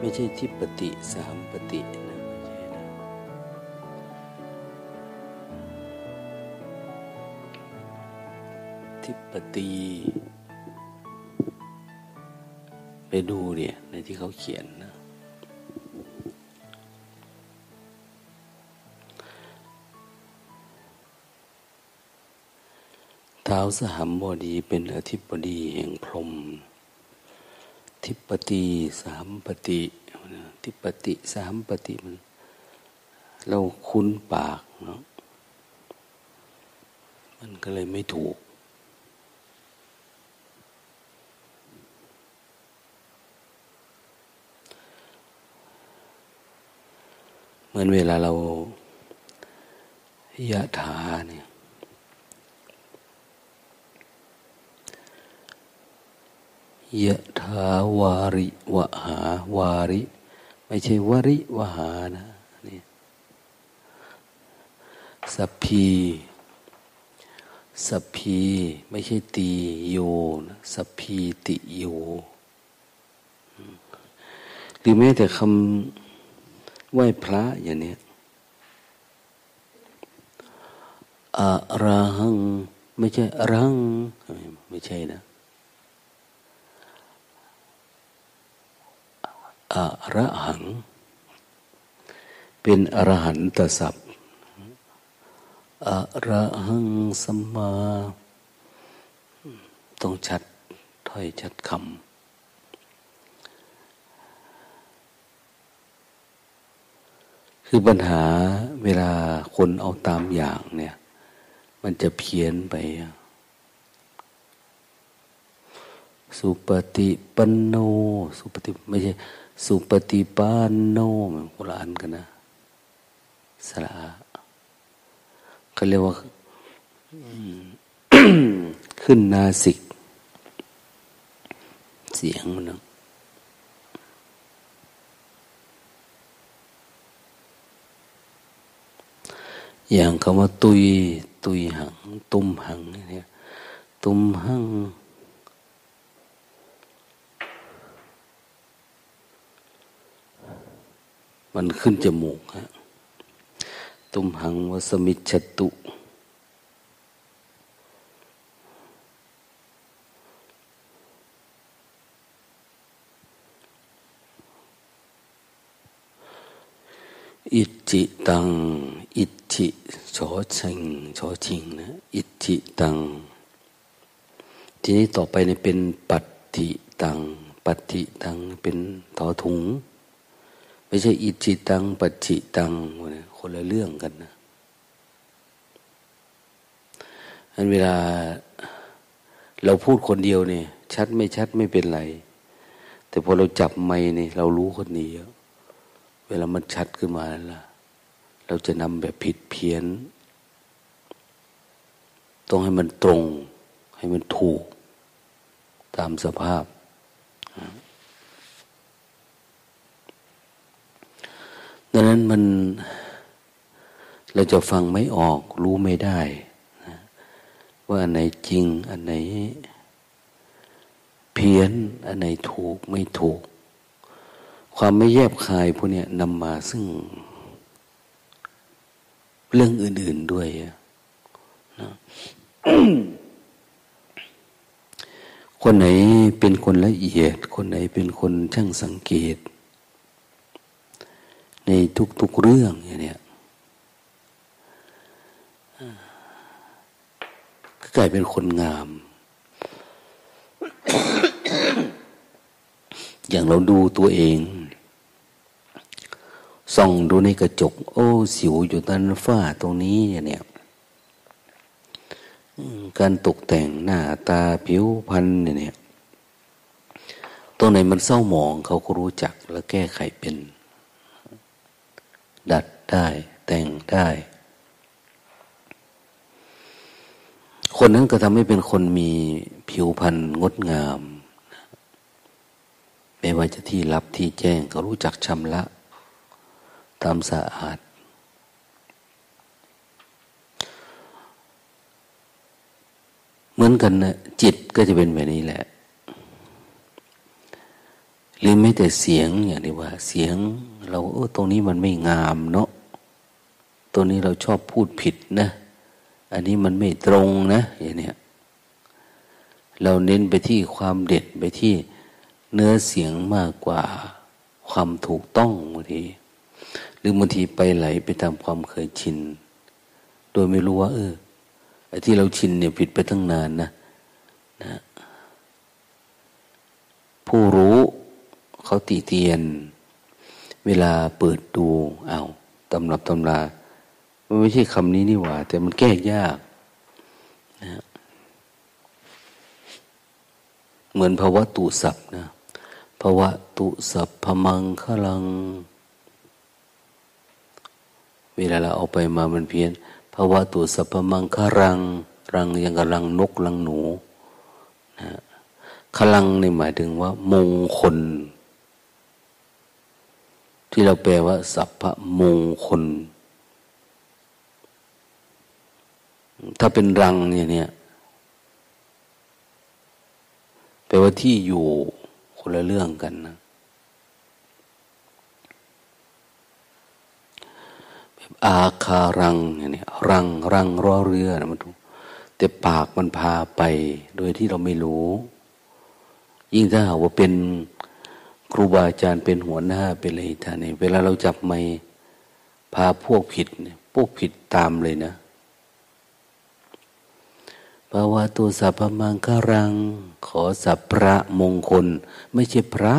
ไม่ใช่ทิปติสามปตินะไม่ใช่นะทิปติไปดูเนี่ยในที่เขาเขียนนะท้าวสหัมบดีเป็นอธิบดีแห่งพรหมทิปติสามปติทิปติสามปติมันเราคุ้นปากเนาะมันก็เลยไม่ถูกเหมือนเวลาเรายะถาเนี่ยยะถาวาริวะหาวาริไม่ใช่วริวะหานะนี่สัพพีไม่ใช่ตีโยนะสัพพีติโยหรือแม้แต่คำไหว้พระอย่างนี้อะระหังไม่ใช่รังไม่ใช่นะอระหังเป็นอรหันตศัพท์อระหังสัมมาต้องชัดถ้อยชัดคำคือปัญหาเวลาคนเอาตามอย่างเนี่ยมันจะเพี้ยนไปสุปฏิปันโนสุปฏิไม่ใช่สุปฏิปันโนมันคนละอันกันนะสระเขาเรียกว่า ขึ้นนาสิกเสียงมันนะอย่างคำว่าตุยหังตุ้มหังเนี่ยตุ้มหังมันขึ้นจมูกฮะตุมหังวสมิจฉตุอิจิตังอิจิชอชิงชอชิงนะอิจิตังทีนี้ต่อไปเนี่ยเป็นปัตติตังปัตติตังเป็นทอถุงไม่ใช่อิจิตังปัจจิตังคนละเรื่องกันนะอันเวลาเราพูดคนเดียวเนี่ยชัดไม่เป็นไรแต่พอเราจับไมค์เนี่ยเรารู้คนนี้เวลามันชัดขึ้นมาแล้วล่ะเราจะนำแบบผิดเพี้ยนต้องให้มันตรงให้มันถูกตามสภาพดังนั้นมันเราจะฟังไม่ออกรู้ไม่ได้นะว่าอันไหนจริงอันไหนเพี้ยนอันไหนถูกไม่ถูกความไม่แยบคายพวกนี้นำมาซึ่งเรื่องอื่นๆด้วยนะคนไหนเป็นคนละเอียดคนไหนเป็นคนช่างสังเกตในทุกๆเรื่องอย่างนี้ก็กลายเป็นคนงาม อย่างเราดูตัวเองส่องดูในกระจกโอ้สิวอยู่ตรงนั้นฝ้าตรงนี้อย่างนี้การตกแต่งหน้าตาผิวพรรณอย่างนี้ตรงไหนมันเศร้าหมองเขาก็รู้จักและแก้ไขเป็นดัดได้แต่งได้คนนั้นก็ทำให้เป็นคนมีผิวพรรณงดงามไม่ว่าจะที่ลับที่แจ้งก็รู้จักชำระตามสะอาดเหมือนกันนะจิตก็จะเป็นแบบนี้แหละ หรือไม่แต่เสียงอย่างที่ว่าเสียงเราตรงนี้มันไม่งามเนาะตรงนี้เราชอบพูดผิดนะอันนี้มันไม่ตรงนะอย่างเนี้ยเราเน้นไปที่ความเด็ดไปที่เนื้อเสียงมากกว่าความถูกต้องบางทีหรือบางทีไปไหลไปตามความเคยชินโดยไม่รู้ว่าไอ้ที่เราชินเนี่ยผิดไปตั้งนานนะผู้รู้เขาติเตียนเวลาเปิดดูตำรับตำรามันไม่ใช่คำนี้นี่หว่าแต่มันแก้ยากนะเหมือนภวตุสัพนะภวตุสัพพมังคลังเวลาเราเอาไปมามันเพี้ยนภวตุสัพพมังคลังรังยังกับรังนกรังหนูนะคลังนี่หมายถึงว่ามงคลที่เราแปลว่าสัพพมงคลถ้าเป็นรังเนี่ยแปลว่าที่อยู่คนละเรื่องกันนะแบบอาคารังเนี่ยรังร้อเรือนะมันถูกแต่ปากมันพาไปโดยที่เราไม่รู้ยิ่งถ้าหากว่าเป็นครูบาอาจารย์เป็นหัวหน้าเป็นอะไรท่านเนี่ยเวลาเราจับไมค์พาพวกผิดตามเลยนะภาวะตัวสัพพมังคลังขอสัพพระมงคลไม่ใช่พระ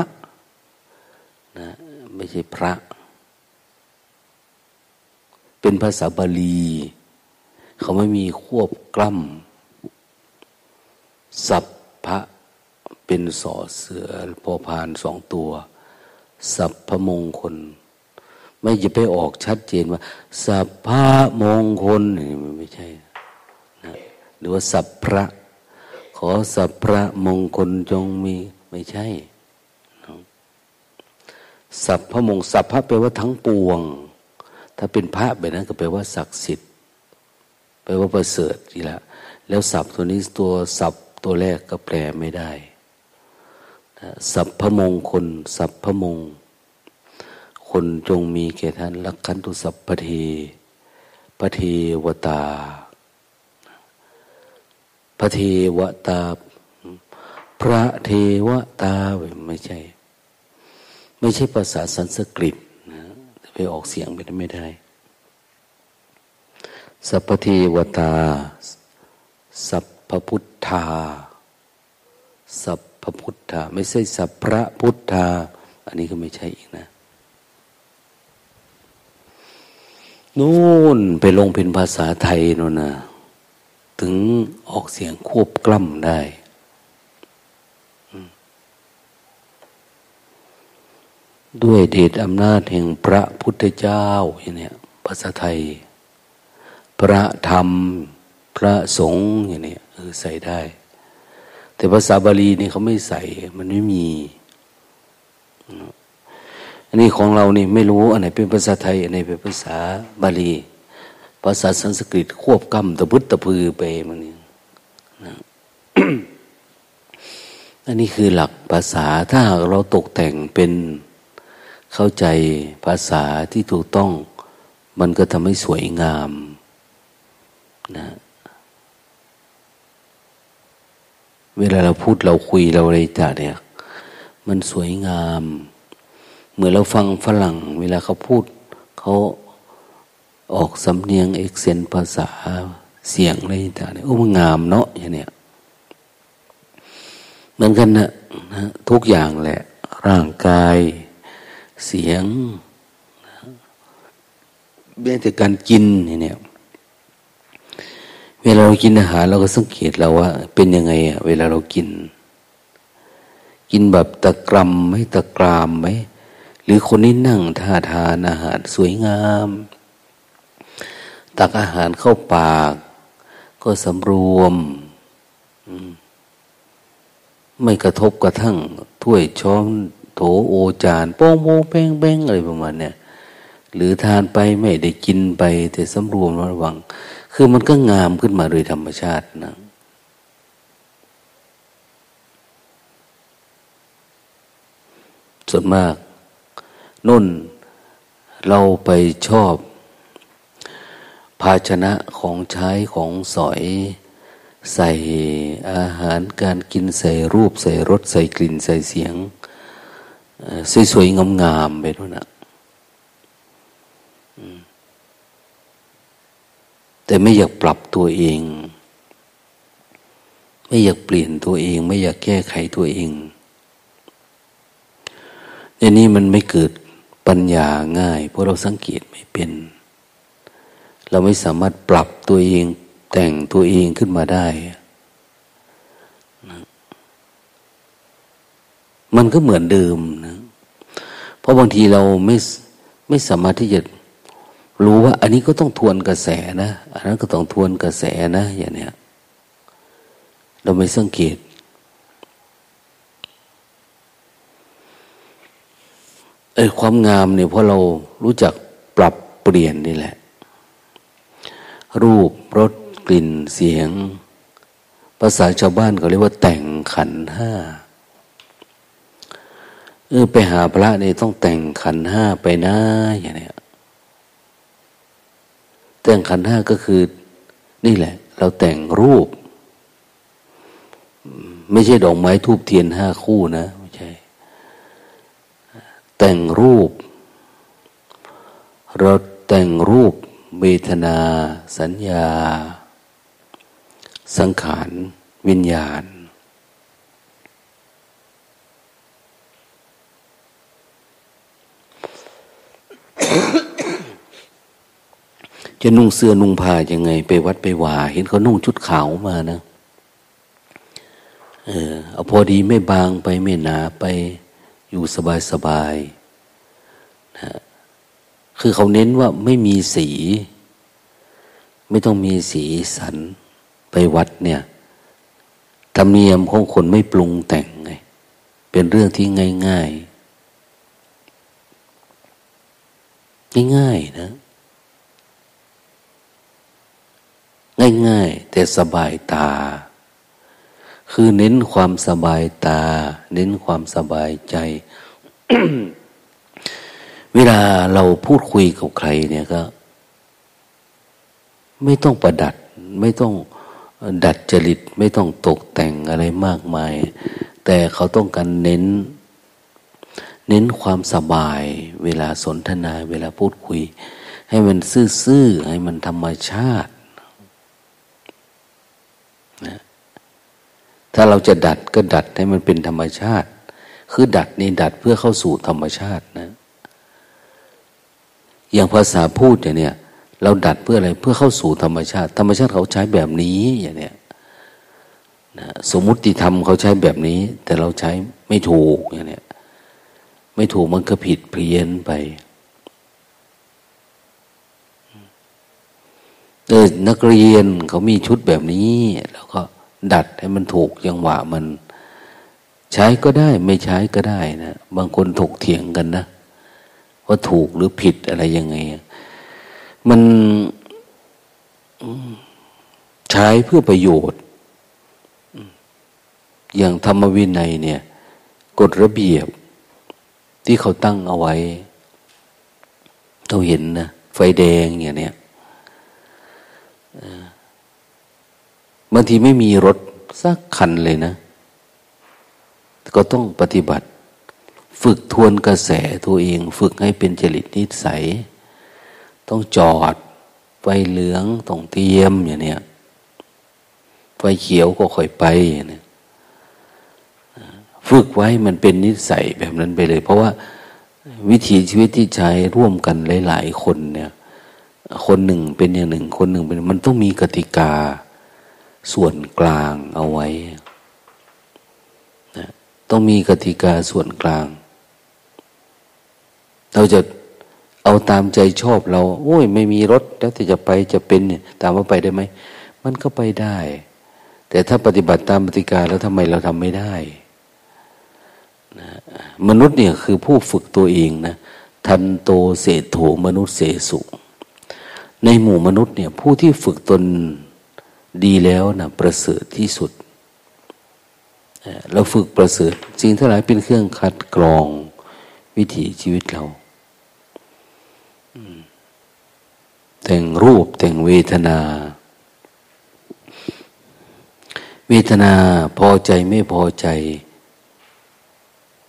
นะไม่ใช่พระเป็นภาษาบาลีเขาไม่มีควบกล้ำสัพพะเป็นสอเสือพอพานสองตัวสัพพมงคลไม่จะไปออกชัดเจนว่าสัพพมงคลมันไม่ใช่นะหรือว่าสัพพระขอสัพพระมงคลจงมีไม่ใช่สัพพมงสัพพะแปลว่าทั้งปวงถ้าเป็นพระแบบนั้นก็แปลว่าศักดิ์สิทธิ์แปลว่าประเสริฐทีละแล้วสัพตัวนี้ตัวสัพตัวแรกก็แปลไม่ได้สัพพมงคลสัพพมงคนจงมีแก่ท่านลักขันตุสัพพเทพเทวตาพระเทวตาพระเทวตาไม่ใช่ภาษาสันสกฤตนะไปออกเสียงไปไม่ได้สัพพเทวตาสัพพพุทธาสัพพพุทธาไม่ใช่สัพพระพุทธาอันนี้ก็ไม่ใช่อีกนะนู่นไปลงเป็นภาษาไทยนู่นนะถึงออกเสียงควบกล้ำได้ด้วยเดชอำนาจแห่งพระพุทธเจ้าอย่างเนี้ยภาษาไทยพระธรรมพระสงฆ์อย่างเนี้ยใส่ได้แต่ภาษาบาลีนี่เขาไม่ใส่มันไม่มีอันนี้ของเรานี่ไม่รู้อันไหนเป็นภาษาไทยอันไหนเป็นภาษาบาลีภาษาสันสกฤตควบกล้ำตะพึดตะพือไปมันนี่นะ อันนี้คือหลักภาษาถ้าเราตกแต่งเป็นเข้าใจภาษาที่ถูกต้องมันก็ทำให้สวยงามนะเวลาเราพูดเราคุยเราอะไรต่างเนี่ยมันสวยงามเหมือนเราฟังฝรั่งเวลาเขาพูดเขาออกสำเนียงเอกเซนภาษาเสียงอะไรต่างเนี่ยมันงามเนาะอย่างเนี้ยเหมือนกันนะทุกอย่างแหละร่างกายเสียงแม้แต่การกินเนี่ยเวลาเรากินอาหารเราก็สังเกตเราว่าเป็นยังไงเวลาเรากินแบบตะกรำไหมตะกรามไหมหรือคนนี้นั่งท่าทานอาหารสวยงามตักอาหารเข้าปากก็สำรวมไม่กระทบกระทั่งถ้วยช้อนโถโอจานโป้งโป้งแป้งแป้งอะไรประมาณเนี่ยหรือทานไปไม่ได้กินไปแต่สำรวมระวังคือมันก็งามขึ้นมาโดยธรรมชาตินะ ส่วนมากนุ่นเราไปชอบภาชนะของใช้ของสอยใส่อาหารการกินใส่รูปใส่รสใส่กลิ่นใส่เสียงสวยๆงามๆไปด้วยนะแต่ไม่อยากปรับตัวเองไม่อยากเปลี่ยนตัวเองไม่อยากแก้ไขตัวเองอย่างนี้มันไม่เกิดปัญญาง่ายเพราะเราสังเกตไม่เป็นเราไม่สามารถปรับตัวเองแต่งตัวเองขึ้นมาได้นะมันก็เหมือนเดิมนะเพราะบางทีเราไม่สามารถที่จะรู้ว่าอันนี้ก็ต้องทวนกระแสนะอันนั้นก็ต้องทวนกระแสนะอย่างเนี้ยเราไม่สังเกตความงามเนี่ยเพราะเรารู้จักปรับเปลี่ยนนี่แหละรูปรสกลิ่นเสียงภาษาชาวบ้านเขาเรียกว่าแต่งขันห้าไปหาพระเนี่ยต้องแต่งขันห้าไปนะอย่างเนี้ยแต่งขันห้าก็คือนี่แหละเราแต่งรูปไม่ใช่ดอกไม้ทูบเทียนห้าคู่นะไม่ใช่แต่งรูปเราแต่งรูปเวทนาสัญญาสังขารวิญญาณจะนุ่งเสื้อนุ่งผ้ายังไงไปวัดไปว่าเห็นเขานุ่งชุดขาวมานะเอาพอดีไม่บางไปไม่หนาไปอยู่สบายสบายนะคือเขาเน้นว่าไม่มีสีไม่ต้องมีสีสันไปวัดเนี่ยธรรมเนียมของคนไม่ปรุงแต่งไงเป็นเรื่องที่ง่ายๆง่ายๆนะง่ายๆแต่สบายตาคือเน้นความสบายตาเน้นความสบายใจ เวลาเราพูดคุยกับใครเนี่ยก็ไม่ต้องประดัดไม่ต้องดัดจริตไม่ต้องตกแต่งอะไรมากมายแต่เขาต้องการเน้นความสบายเวลาสนทนาเวลาพูดคุยให้มันซื่อๆให้มันธรรมชาตินะถ้าเราจะดัดก็ดัดให้มันเป็นธรรมชาติคือดัดนี่ดัดเพื่อเข้าสู่ธรรมชาตินะอย่างภาษาพูดอย่างเนี้ยเราดัดเพื่ออะไรเพื่อเข้าสู่ธรรมชาติธรรมชาติเขาใช้แบบนี้อย่างเนี้ยนะสมมุติธรรมเขาใช้แบบนี้แต่เราใช้ไม่ถูกอย่างเนี้ยไม่ถูกมันก็ผิดเพี้ยนไปนักเรียนเขามีชุดแบบนี้แล้วก็ดัดให้มันถูกจังหวะมันใช้ก็ได้ไม่ใช้ก็ได้นะบางคนถกเถียงกันนะว่าถูกหรือผิดอะไรยังไงมันใช้เพื่อประโยชน์อย่างธรรมวินัยเนี่ยกฎระเบียบที่เขาตั้งเอาไว้เราเห็นนะไฟแดงอย่างเนี้ยบางทีไม่มีรถสักคันเลยนะก็ต้องปฏิบัติฝึกทวนกระแสตัวเองฝึกให้เป็นจริตนิสัยต้องจอดไฟเหลืองต้องเตรียมอย่างเนี้ยไฟเขียวก็ค่อยไปเนี่ยฝึกไว้มันเป็นนิสัยแบบนั้นไปเลยเพราะว่าวิถีชีวิตที่ใช้ร่วมกันหลายๆคนเนี่ยคนหนึ่งเป็นอย่างหนึ่งคนหนึ่งเป็นมันต้องมีกติกาส่วนกลางเอาไว้นะต้องมีกติกาส่วนกลางเราจะเอาตามใจชอบเราโอ้ยไม่มีรถแล้วแต่จะไปจะเป็นเนี่ยตามว่าไปได้ไหมมันก็ไปได้แต่ถ้าปฏิบัติตามกติกาแล้วทำไมเราทำไม่ได้นะมนุษย์เนี่ยคือผู้ฝึกตัวเองนะทันโตเสโถมนุษย์เสสุในหมู่มนุษย์เนี่ยผู้ที่ฝึกตนดีแล้วนะประเสริฐที่สุดเราฝึกประเสริฐสิ่งทั้งหลายเป็นเครื่องคัดกรอง วิถีชีวิตเราแต่งรูปแต่งเวทนาพอใจไม่พอใจ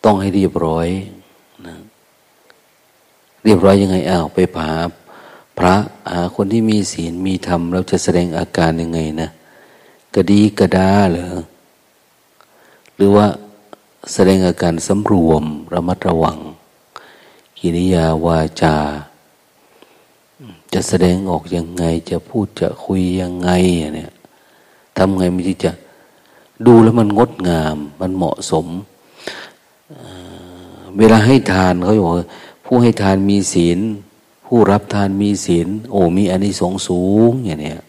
ต้องให้เรียบร้อยนะเรียบร้อยยังไงอ้าวไปหาพระหาคนที่มีศีลมีธรรมเราจะแสดงอาการยังไงนะกระดีกระดาเหรอหรือว่าแสดงอาการสำรวมระมัดระวังกิริยาวาจาจะแสดงออกยังไงจะพูดจะคุยยังไงเนี่ยทำไงมันจะดูแล้วมันงดงามมันเหมาะสมเวลาให้ทานเขาบอกผู้ให้ทานมีศีลผู้รับทานมีศีลโอ้มีอานิสงส์สูงอย่างเนี้ย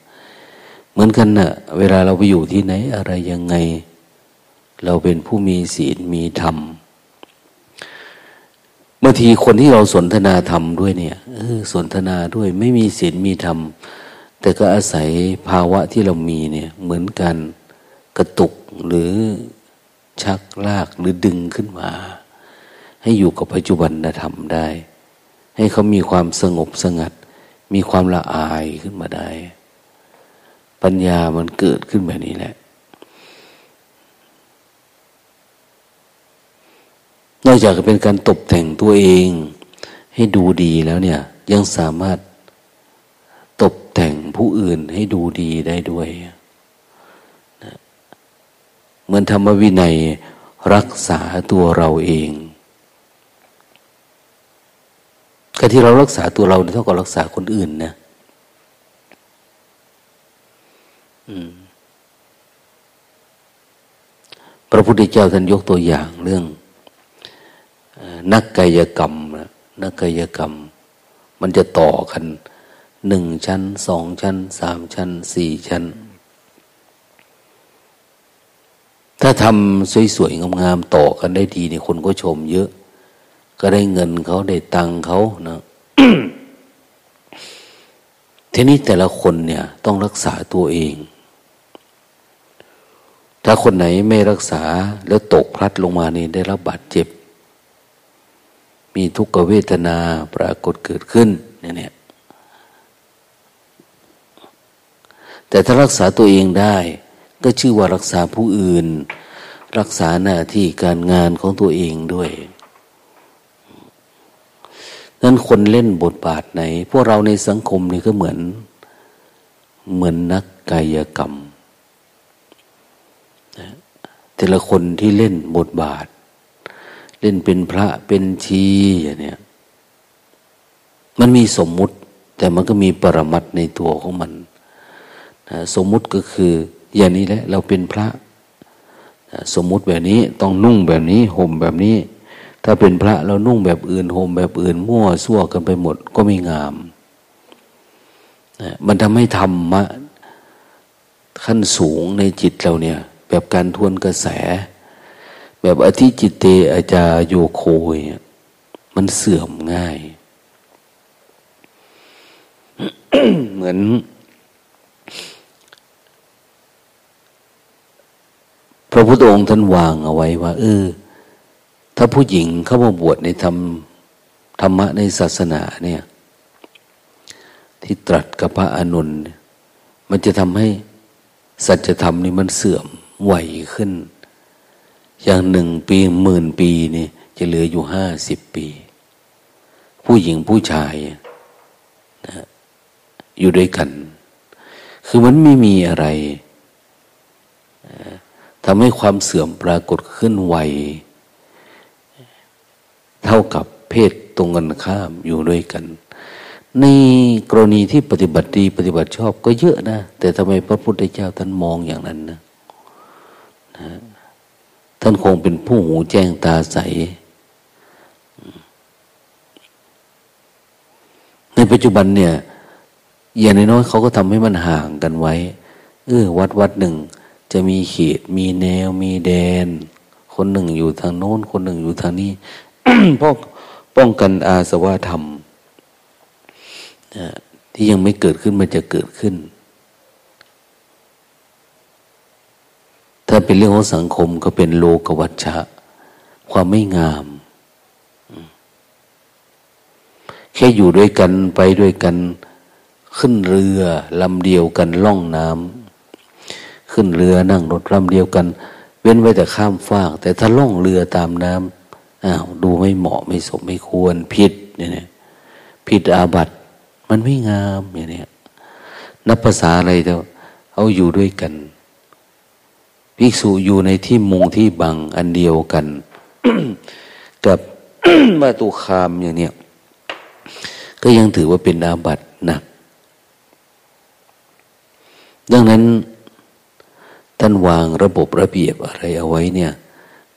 เหมือนกันนะเวลาเราไปอยู่ที่ไหนอะไรยังไงเราเป็นผู้มีศีลมีธรรมบางทีคนที่เราสนทนาธรรมด้วยเนี่ยสนทนาด้วยไม่มีศีลมีธรรมแต่ก็อาศัยภาวะที่เรามีเนี่ยเหมือนกันกระตุกหรือชักลากหรือดึงขึ้นมาให้อยู่กับปัจจุบันธรรมได้ให้เขามีความสงบสงัดมีความละอายขึ้นมาได้ปัญญามันเกิดขึ้นแบบนี้แหละนอกจากจะเป็นการตกแต่งตัวเองให้ดูดีแล้วเนี่ยยังสามารถตกแต่งผู้อื่นให้ดูดีได้ด้วยนะเหมือนธรรมวินัยรักษาตัวเราเองการที่เรารักษาตัวเราเท่ากับรักษาคนอื่นนะพระพุทธเจ้าท่านยกตัวอย่างเรื่องนักกายกรรมนะนักกายกรรมมันจะต่อกัน1ชั้น2ชั้น3ชั้น4ชั้นถ้าทำสวยๆงามๆต่อกันได้ดีเนี่ยคนก็ชมเยอะก็ได้เงินเขาได้ตังค์เขานะ ทีนี้แต่ละคนเนี่ยต้องรักษาตัวเองถ้าคนไหนไม่รักษาแล้วตกพลัดลงมานี่ได้รับบาดเจ็บมีทุกขเวทนาปรากฏเกิดขึ้นเนี่ยแต่ถ้ารักษาตัวเองได้ก็ชื่อว่ารักษาผู้อื่นรักษาหน้าที่การงานของตัวเองด้วยนั้นคนเล่นบทบาทไหนพวกเราในสังคมนี่ก็เหมือนนักกายกรรมแต่ละคนที่เล่นบทบาทเล่นเป็นพระเป็นชีอย่างเนี้ยมันมีสมมุติแต่มันก็มีปรมัตถ์ในตัวของมันนะสมมุติก็คืออย่างนี้แหละเราเป็นพระนะสมมุติแบบนี้ต้องนุ่งแบบนี้ห่มแบบนี้ถ้าเป็นพระเรานุ่งแบบอื่นห่มแบบอื่นมั่วซั่วกันไปหมดก็ไม่งามนะมันทำให้ธรรมะขั้นสูงในจิตเราเนี่ยแบบการทวนกระแสแบบอธิจิตเตอาจาโยโคยมันเสื่อมง่าย เหมือนพระพุทธองค์ท่านวางเอาไว้ว่าถ้าผู้หญิงเข้ามาบวชในธรรมะในศาสนาเนี่ยที่ตรัสกับพระอานนท์มันจะทำให้สัจธรรมนี่มันเสื่อมไหวขึ้นอย่าง1 ปีหมื่นปีนี่จะเหลืออยู่50 ปีผู้หญิงผู้ชายนะอยู่ด้วยกันคือมันไม่มีอะไรทำให้ความเสื่อมปรากฏขึ้นไวเท่ากับเพศตรงกันข้ามอยู่ด้วยกันในกรณีที่ปฏิบัติดีปฏิบัติชอบก็เยอะนะแต่ทำไมพระพุทธเจ้าท่านมองอย่างนั้นนะท่านคงเป็นผู้หูแจ้งตาใสในปัจจุบันเนี่ยอย่างน้อยๆเขาก็ทำให้มันห่างกันไว้วัดหนึ่งจะมีเขตมีแนวมีแดนคนหนึ่งอยู่ทางโน้นคนหนึ่งอยู่ทางนี้ เพราะป้องกันอาสวะธรรมที่ยังไม่เกิดขึ้นมันจะเกิดขึ้นถ้าเป็นเรื่องของสังคมก็เป็นโลกวัฏชะความไม่งาม แค่อยู่ด้วยกันไปด้วยกันขึ้นเรือลำเดียวกันล่องน้ำขึ้นเรือนั่งรถลำเดียวกันเว้นไว้แต่ข้ามฟากแต่ถ้าล่องเรือตามน้ำอ้าวดูไม่เหมาะไม่สมไม่ควรผิดเนี่ยผิดอาบัติมันไม่งามอย่างเนี้ยนับภาษาอะไรเจ้าเอาอยู่ด้วยกันภิกษุอยู่ในที่มุงที่บังอันเดียวกัน กับ มาตุคามอย่างเนี้ยก็ยังถือว่าเป็นอาบัติหนักดังนั้นท่านวางระบบระเบียบอะไรเอาไว้เนี่ย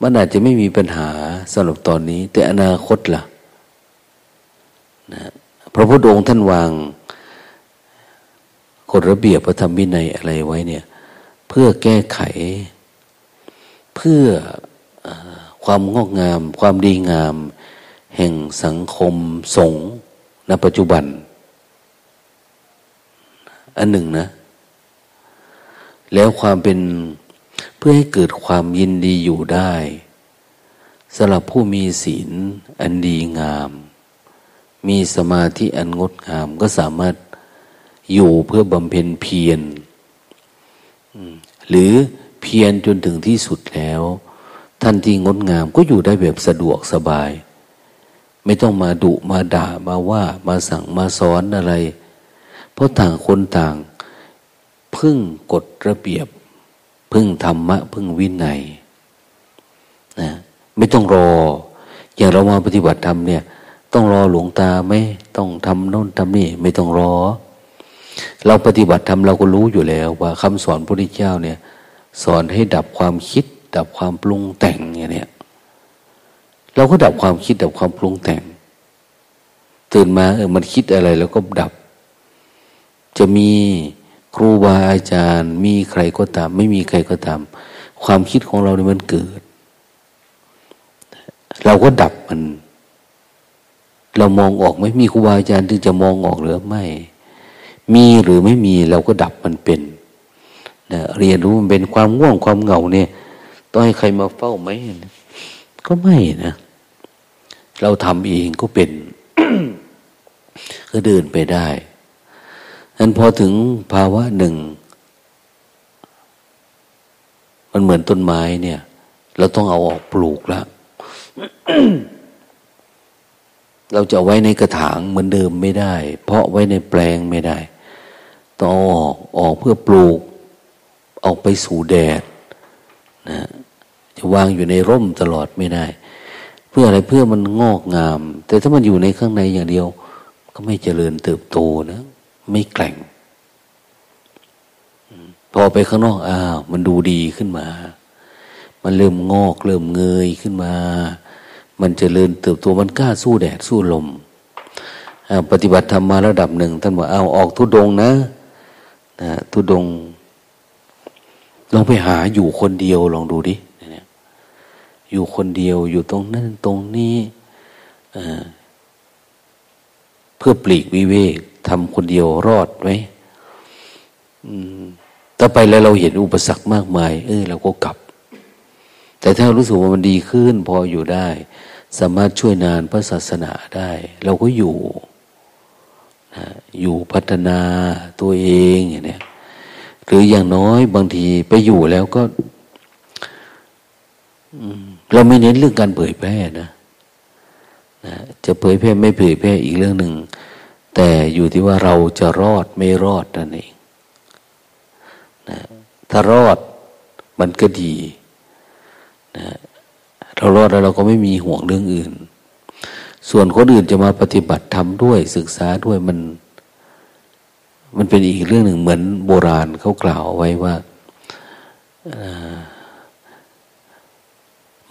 มันอาจจะไม่มีปัญหาสำหรับตอนนี้แต่อนาคตล่ะนะพระพุทธองค์ท่านวางกฎระเบียบพระธรรมวินัยอะไรไว้เนี่ยเพื่อแก้ไขเพื่อความงอกงามความดีงามแห่งสังคมสงฆ์ในปัจจุบันอันหนึ่งนะแล้วความเป็นเพื่อให้เกิดความยินดีอยู่ได้สำหรับผู้มีศีลอันดีงามมีสมาธิอันงดงามก็สามารถอยู่เพื่อบำเพ็ญเพียรหรือเพียรจนถึงที่สุดแล้วท่านที่งดงามก็อยู่ได้แบบสะดวกสบายไม่ต้องมาดุมาด่ามาว่ามาสั่งมาสอนอะไรเพราะต่างคนต่างพึ่งกฎระเบียบพึ่งธรรมะพึ่งวินัยนะไม่ต้องรออย่างเรามาปฏิบัติธรรมเนี่ยต้องรอหลวงตาไหมต้องทำโน่นทำนี่ไม่ต้องรอเราปฏิบัติธรรมเราก็รู้อยู่แล้วว่าคำสอนพระพุทธเจ้าเนี่ยสอนให้ดับความคิดดับความปรุงแต่งอย่างเนี้ยเราก็ดับความคิดดับความปรุงแต่งตื่นมามันคิดอะไรแล้วก็ดับจะมีครูบาอาจารย์มีใครก็ตามไม่มีใครก็ตามความคิดของเราเนี่ยมันเกิดเราก็ดับมันเรามองออกไหมมีครูบาอาจารย์ถึงจะมองออกหรือไม่มีหรือไม่มีเราก็ดับมันเป็นนะเรียนรู้มันเป็นความง่วงความเหงาเนี่ยต้องให้ใครมาเฝ้าไหมก็ไม่นะเราทำเองก็เป็น ก็เดินไปได้อันพอถึงภาวะหนึ่งมันเหมือนต้นไม้เนี่ยเราต้องเอาออกปลูกแล้ว เราจะไว้ในกระถางเหมือนเดิมไม่ได้เพราะไว้ในแปลงไม่ได้ต้องออกเพื่อปลูกออกไปสู่แดดนะจะวางอยู่ในร่มตลอดไม่ได้เพื่ออะไรเพื่อมันงอกงามแต่ถ้ามันอยู่ในข้างในอย่างเดียวก็ไม่เจริญเติบโตนะไม่แกร่งพอไปข้างนอกอ้าวมันดูดีขึ้นมามันเริ่มงอกเริ่มเงยขึ้นมามันเจริญเติบโตมันกล้าสู้แดดสู้ลมปฏิบัติธรรมมาระดับหนึ่งท่านบอกเอาออกธุดงค์นะธุดงค์ลองไปหาอยู่คนเดียวลองดูดิอยู่คนเดียวอยู่ตรงนั้นตรงนี้เพื่อปลีกวิเวกทำคนเดียวรอดไหมถ้าไปแล้วเราเห็นอุปสรรคมากมายเราก็กลับแต่ถ้ารู้สึกว่ามันดีขึ้นพออยู่ได้สามารถช่วยงานพระศาสนาได้เราก็อยู่นะอยู่พัฒนาตัวเองอย่างนี้หรืออย่างน้อยบางทีไปอยู่แล้วก็เราไม่เน้นเรื่องการเผยแพร่นะจะเผยแพร่ไม่เผยแพร่อีกเรื่องหนึ่งแต่อยู่ที่ว่าเราจะรอดไม่รอดนั่นเองนะถ้ารอดมันก็ดีนะเรารอดแล้วเราก็ไม่มีห่วงเรื่องอื่นส่วนคนอื่นจะมาปฏิบัติธรรมด้วยศึกษาด้วยมันเป็นอีกเรื่องหนึ่งเหมือนโบราณเขากล่าวเอาไว้ว่า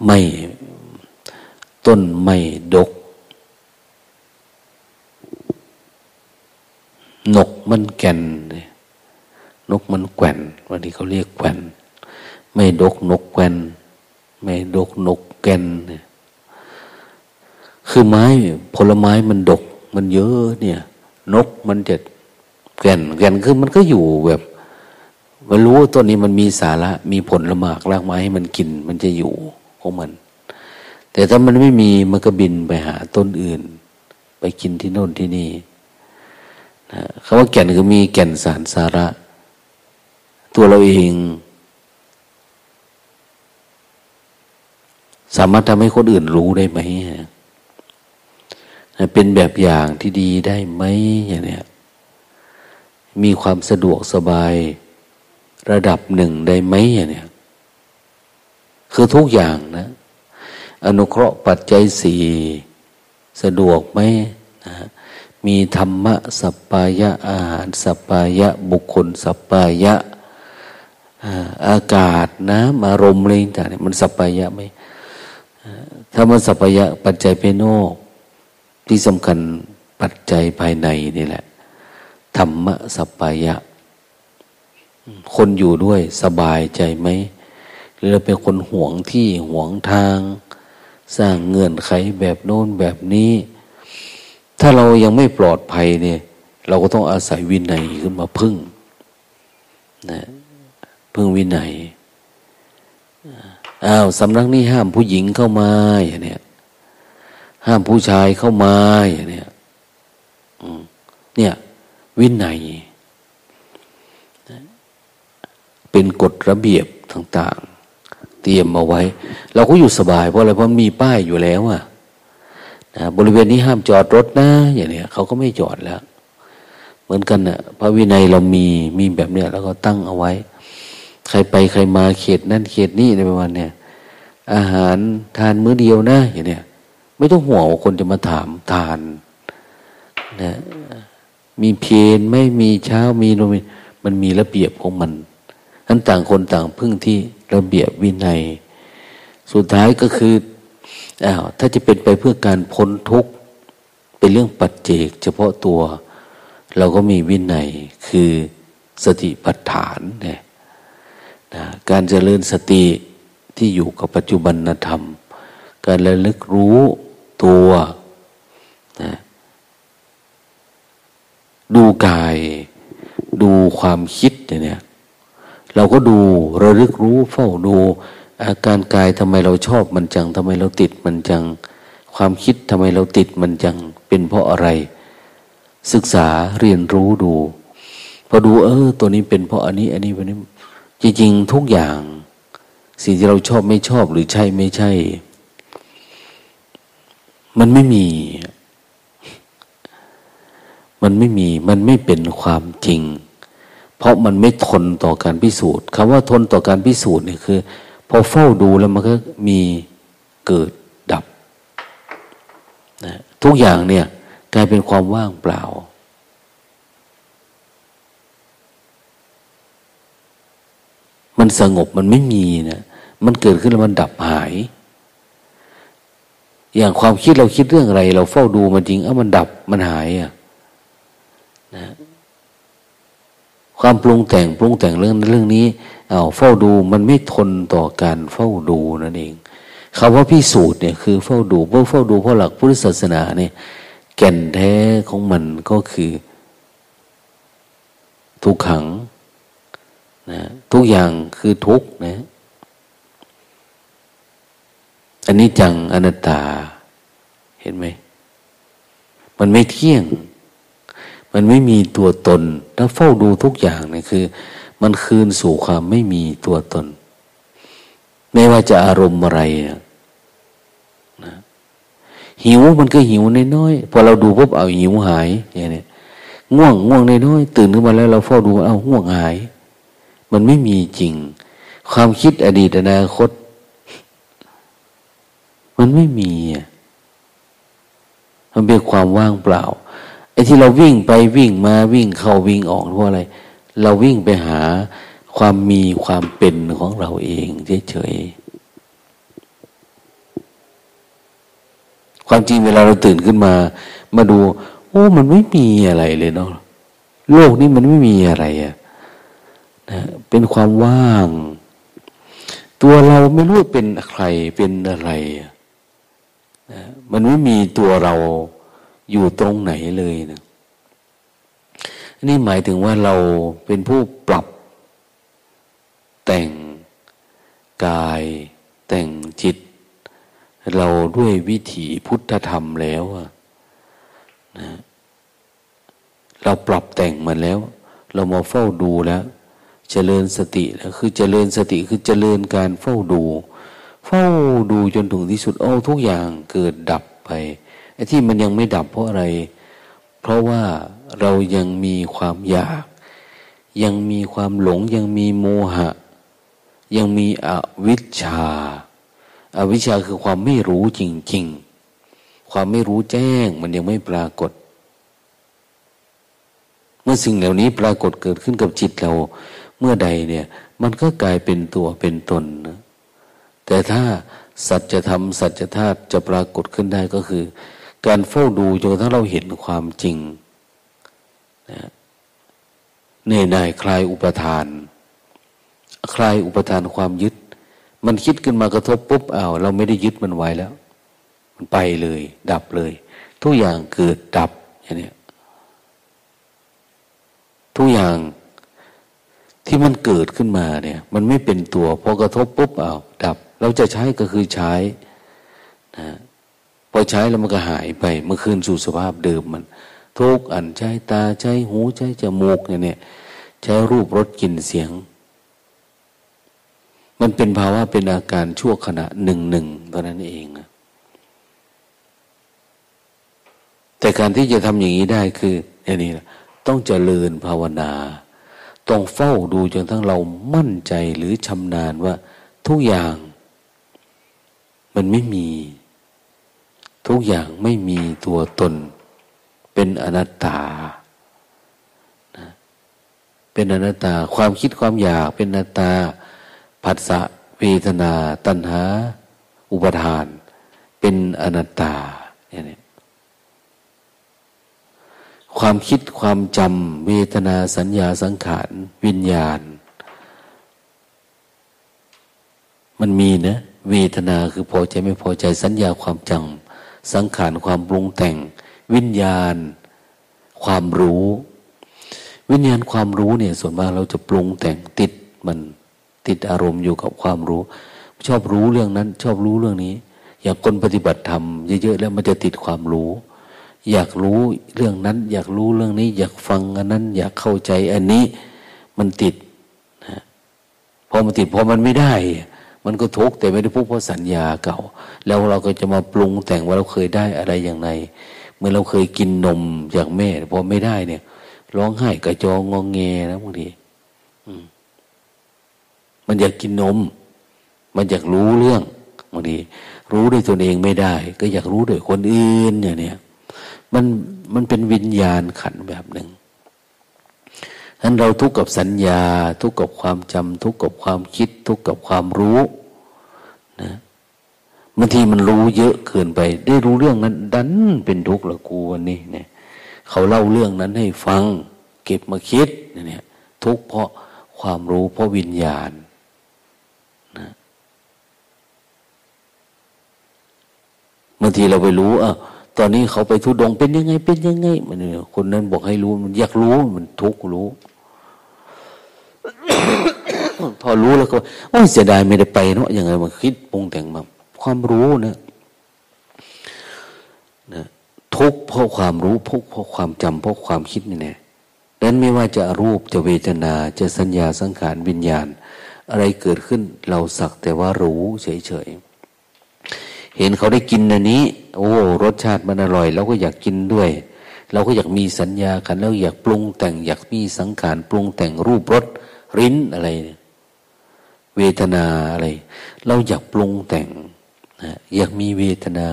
ไม่ต้นไม่ดกนกมันแก่นนกมันแก่นวันนี้เขาเรียกแก่นไม่ดกนกแก่นไม่ดกนกแก่นคือไม้ผลไม้มันดกมันเยอะเนี่ยนกมันจะแก่นคือมันก็อยู่แบบมันรู้ต้นนี้มันมีสาระมีผลละหมากรากไม้ให้มันกินมันจะอยู่ของมันแต่ถ้ามันไม่มีมันก็บินไปหาต้นอื่น ไปกินที่โน่นที่นี่นะคำว่าแก่นคือมีแก่นสารสาระตัวเราเองสามารถทำให้คนอื่นรู้ได้ไหมเป็นแบบอย่างที่ดีได้ไหมอย่างเนี้ยมีความสะดวกสบายระดับหนึ่งได้ไหมอย่างเนี้ยคือทุกอย่างนะอนุเคราะห์ปัจจัยสี่สะดวกไหมนะมีธรรมะสัปปายะอาหารสัปปายะบุคคลสัปปายะอากาศน้ำอารมณ์อะไรต่างๆมันสัปปายะไหมถ้ามันสัปปายะปัจจัยภายนอกที่สำคัญปัจจัยภายในนี่แหละธรรมะสัปปายะคนอยู่ด้วยสบายใจไหมหรือเราเป็นคนหวงที่หวงทางสร้างเงื่อนไขแบบโน้นแบบนี้ถ้าเรายังไม่ปลอดภัยเนี่ยเราก็ต้องอาศัยวินัยขึ้นมาพึ่งนะพึ่งวินัยอ้าวสำนักนี้ห้ามผู้หญิงเข้ามาอย่างเนี้ยห้ามผู้ชายเข้ามาอย่างเนี้ยเนี่ยวินัยเป็นกฎระเบียบต่างๆเตรียมเอาไว้เราก็อยู่สบายเพราะอะไรเพราะมีป้ายอยู่แล้วอะนะบริเวณนี้ห้ามจอดรถนะอย่างเนี้ยเขาก็ไม่จอดแล้วเหมือนกันนะพระวินัยเรามีแบบเนี้ยแล้วก็ตั้งเอาไว้ใครไปใครมาเขตนั่นเขตนี่ในประมาณเนี้ยอาหารทานมื้อเดียวนะอย่างเนี้ยไม่ต้องห่วงว่าคนจะมาถามทานนะมีเพนไม่มีเช้ามีนมมันมีระเบียบของมันทั้งต่างคนต่างพึ่งที่ระเบียบวินัยสุดท้ายก็คือถ้าจะเป็นไปเพื่อการพ้นทุกข์เป็นเรื่องปัจเจกเฉพาะตัวเราก็มีวินัยคือสติปัฏฐานเนี่ยนะการเจริญสติที่อยู่กับปัจจุบันธรรมการระลึกรู้ตัวนะดูกายดูความคิดเนี่ยเราก็ดูระลึกรู้เฝ้าดูอาการกายทำไมเราชอบมันจังทำไมเราติดมันจังความคิดทำไมเราติดมันจังเป็นเพราะอะไรศึกษาเรียนรู้ดูพอดูตัวนี้เป็นเพราะอันนี้จริงๆทุกอย่างสิ่งที่เราชอบไม่ชอบหรือใช่ไม่ใช่มันไม่มีมันไม่เป็นความจริงเพราะมันไม่ทนต่อการพิสูจน์คำว่าทนต่อการพิสูจน์นี่คือพอเฝ้าดูแล้วมันก็มีเกิดดับนะทุกอย่างเนี่ยกลายเป็นความว่างเปล่ามันสงบมันไม่มีนะมันเกิดขึ้นแล้วมันดับหายอย่างความคิดเราคิดเรื่องอะไรเราเฝ้าดูมันจริงมันดับมันหายนะความปรุงแต่งเรื่องนี้เฝ้าดูมันไม่ทนต่อการเฝ้าดูนั่นเองคำว่าพิสูจน์เนี่ยคือเฝ้าดูเพราะหลักพุทธศาสนาเนี่ยแก่นแท้ของมันก็คือทุกขังนะทุกอย่างคือทุกข์นะอันนี้จังอนัตตาเห็นไหมมันไม่เที่ยงมันไม่มีตัวตนถ้าเฝ้าดูทุกอย่างเนี่ยคือมันคืนสู่ความไม่มีตัวตนไม่ว่าจะอารมณ์อะไรนะหิวมันก็หิวน้อยๆพอเราดูปุ๊บหิวหายอย่างนี้ง่วงน้อยๆตื่นขึ้นมาแล้วเราเฝ้าดูง่วงหายมันไม่มีจริงความคิดอดีตอนาคตมันไม่มีมันเป็นความว่างเปล่าไอ้ที่เราวิ่งไปวิ่งมาวิ่งเข้าวิ่งออกเพราะอะไรเราวิ่งไปหาความมีความเป็นของเราเองเฉยๆความจริงเวลาเราตื่นขึ้นมาดูมันไม่มีอะไรเลยเนาะโลกนี้มันไม่มีอะไรนะเป็นความว่างตัวเราไม่รู้เป็นใครเป็นอะไรนะมันไม่มีตัวเราอยู่ตรงไหนเลยนะนี่หมายถึงว่าเราเป็นผู้ปรับแต่งกายแต่งจิตเราด้วยวิถีพุทธธรรมแล้ว นะเราปรับแต่งมันแล้วเรามาเฝ้าดูแล้วเจริญสติแล้วคือเจริญสติคือเจริญการเฝ้าดูจนถึงที่สุดเอาทุกอย่างเกิดดับไปไอ้ที่มันยังไม่ดับเพราะอะไรเพราะว่าเรายังมีความอยากยังมีความหลงยังมีโมหะยังมีอวิชชาคือความไม่รู้จริงๆความไม่รู้แจ้งมันยังไม่ปรากฏเมื่อสิ่งเหล่านี้ปรากฏเกิดขึ้นกับจิตเราเมื่อใดเนี่ยมันก็กลายเป็นตัวเป็นตนนะแต่ถ้าสัจธรรมสัจธาตุจะปรากฏขึ้นได้ก็คือการเฝ้าดูจนกระทั่งเราเห็นความจริงนะเน่ยนายคลายอุปทานความยึดมันคิดขึ้นมากระทบปุ๊บอ้าวเราไม่ได้ยึดมันไว้แล้วมันไปเลยดับเลยทุกอย่างเกิดดับอย่างนี้ทุกอย่างที่มันเกิดขึ้นมาเนี่ยมันไม่เป็นตัวพอกระทบปุ๊บอ้าวดับเราจะใช้ก็คือใช้นะพอใช้แล้วมันก็หายไปเมื่อคืนสู่สภาพเดิมมันทุกอันใช้ตาใช้หูใช้จมูกเนี่ยใช้รูปรสกลิ่นเสียงมันเป็นภาวะเป็นอาการชั่วขณะหนึ่งเท่านั้นเองแต่การที่จะทำอย่างนี้ได้คืออย่างนี้นะต้องเจริญภาวนาต้องเฝ้าดูจนทั้งเรามั่นใจหรือชำนาญว่าทุกอย่างมันไม่มีทุกอย่างไม่มีตัวตนเป็นอนัตตานะเป็นอนัตตาความคิดความอยากเป็นอนัตตาผัสสะเวทนาตัณหาอุปาทานเป็นอนัตตาเนี่ยความคิดความจำเวทนาสัญญาสังขารวิญญาณมันมีนะเวทนาคือพอใจไม่พอใจสัญญาความจำสังขารความปรุงแต่งวิญญาณความรู้วิญญาณความรู้เนี่ยส่วนมากเราจะปรุงแต่งติดมันติดอารมณ์อยู่กับความรู้ชอบรู้เรื่องนั้นชอบรู้เรื่องนี้อย่างคนปฏิบัติธรรมเยอะๆแล้วมันจะติดความรู้อยากรู้เรื่องนั้นอยากรู้เรื่องนี้อยากฟังอันนั้นอยากเข้าใจอันนี้มันติดนะพอมันติดพอมันไม่ได้มันก็ทุกข์แต่ไม่ได้พูดเพราะสัญญาเก่าแล้วเราก็จะมาปรุงแต่งว่าเราเคยได้อะไรอย่างไรเมื่อเราเคยกินนมอย่างแม่พอไม่ได้เนี่ยร้องไห้กระจองงองแงนะบางทีมันอยากกินนมมันอยากรู้เรื่องบางทีรู้ด้วยตนเองไม่ได้ก็อยากรู้ด้วยคนอื่นอย่างเนี้ยมันเป็นวิญญาณขันแบบหนึ่งฉะนั้นเราทุกข์กับสัญญาทุกข์กับความจำทุกข์กับความคิดทุกข์กับความรู้นะบางทีมันรู้เยอะเกินไปได้รู้เรื่องนั้นดันเป็นทุกข์ละกูวันนี้เนี่ยเขาเล่าเรื่องนั้นให้ฟังเก็บมาคิดเนี่ยทุกข์เพราะความรู้เพราะวิญญาณนะบางทีเราไปรู้อ่ะตอนนี้เขาไปทุดงเป็นยังไงมันคนนั้นบอกให้รู้มันอยากรู้มันทุกข์รู้ พอรู้แล้วก็โอ้ยเสียดายไม่ได้ไปเนาะยังไงมันคิดปรุงแต่งมาความรู้นะทุกข์เพราะความรู้ทุกข์เพราะความจำเพราะความคิดนี่แหละดังนั้นไม่ว่าจะรูปจะเวทนาจะสัญญาสังขารวิญญาณอะไรเกิดขึ้นเราสักแต่ว่ารู้เฉยๆเห็นเขาได้กินอันนี้โอ้รสชาติมันอร่อยเราก็อยากกินด้วยเราก็อยากมีสัญญาขันธ์เราอยากปรุงแต่งอยากมีสังขารปรุงแต่งรูปรสลิ้นอะไรเวทนาอะไรเราอยากปรุงแต่งอยากมีเวทนา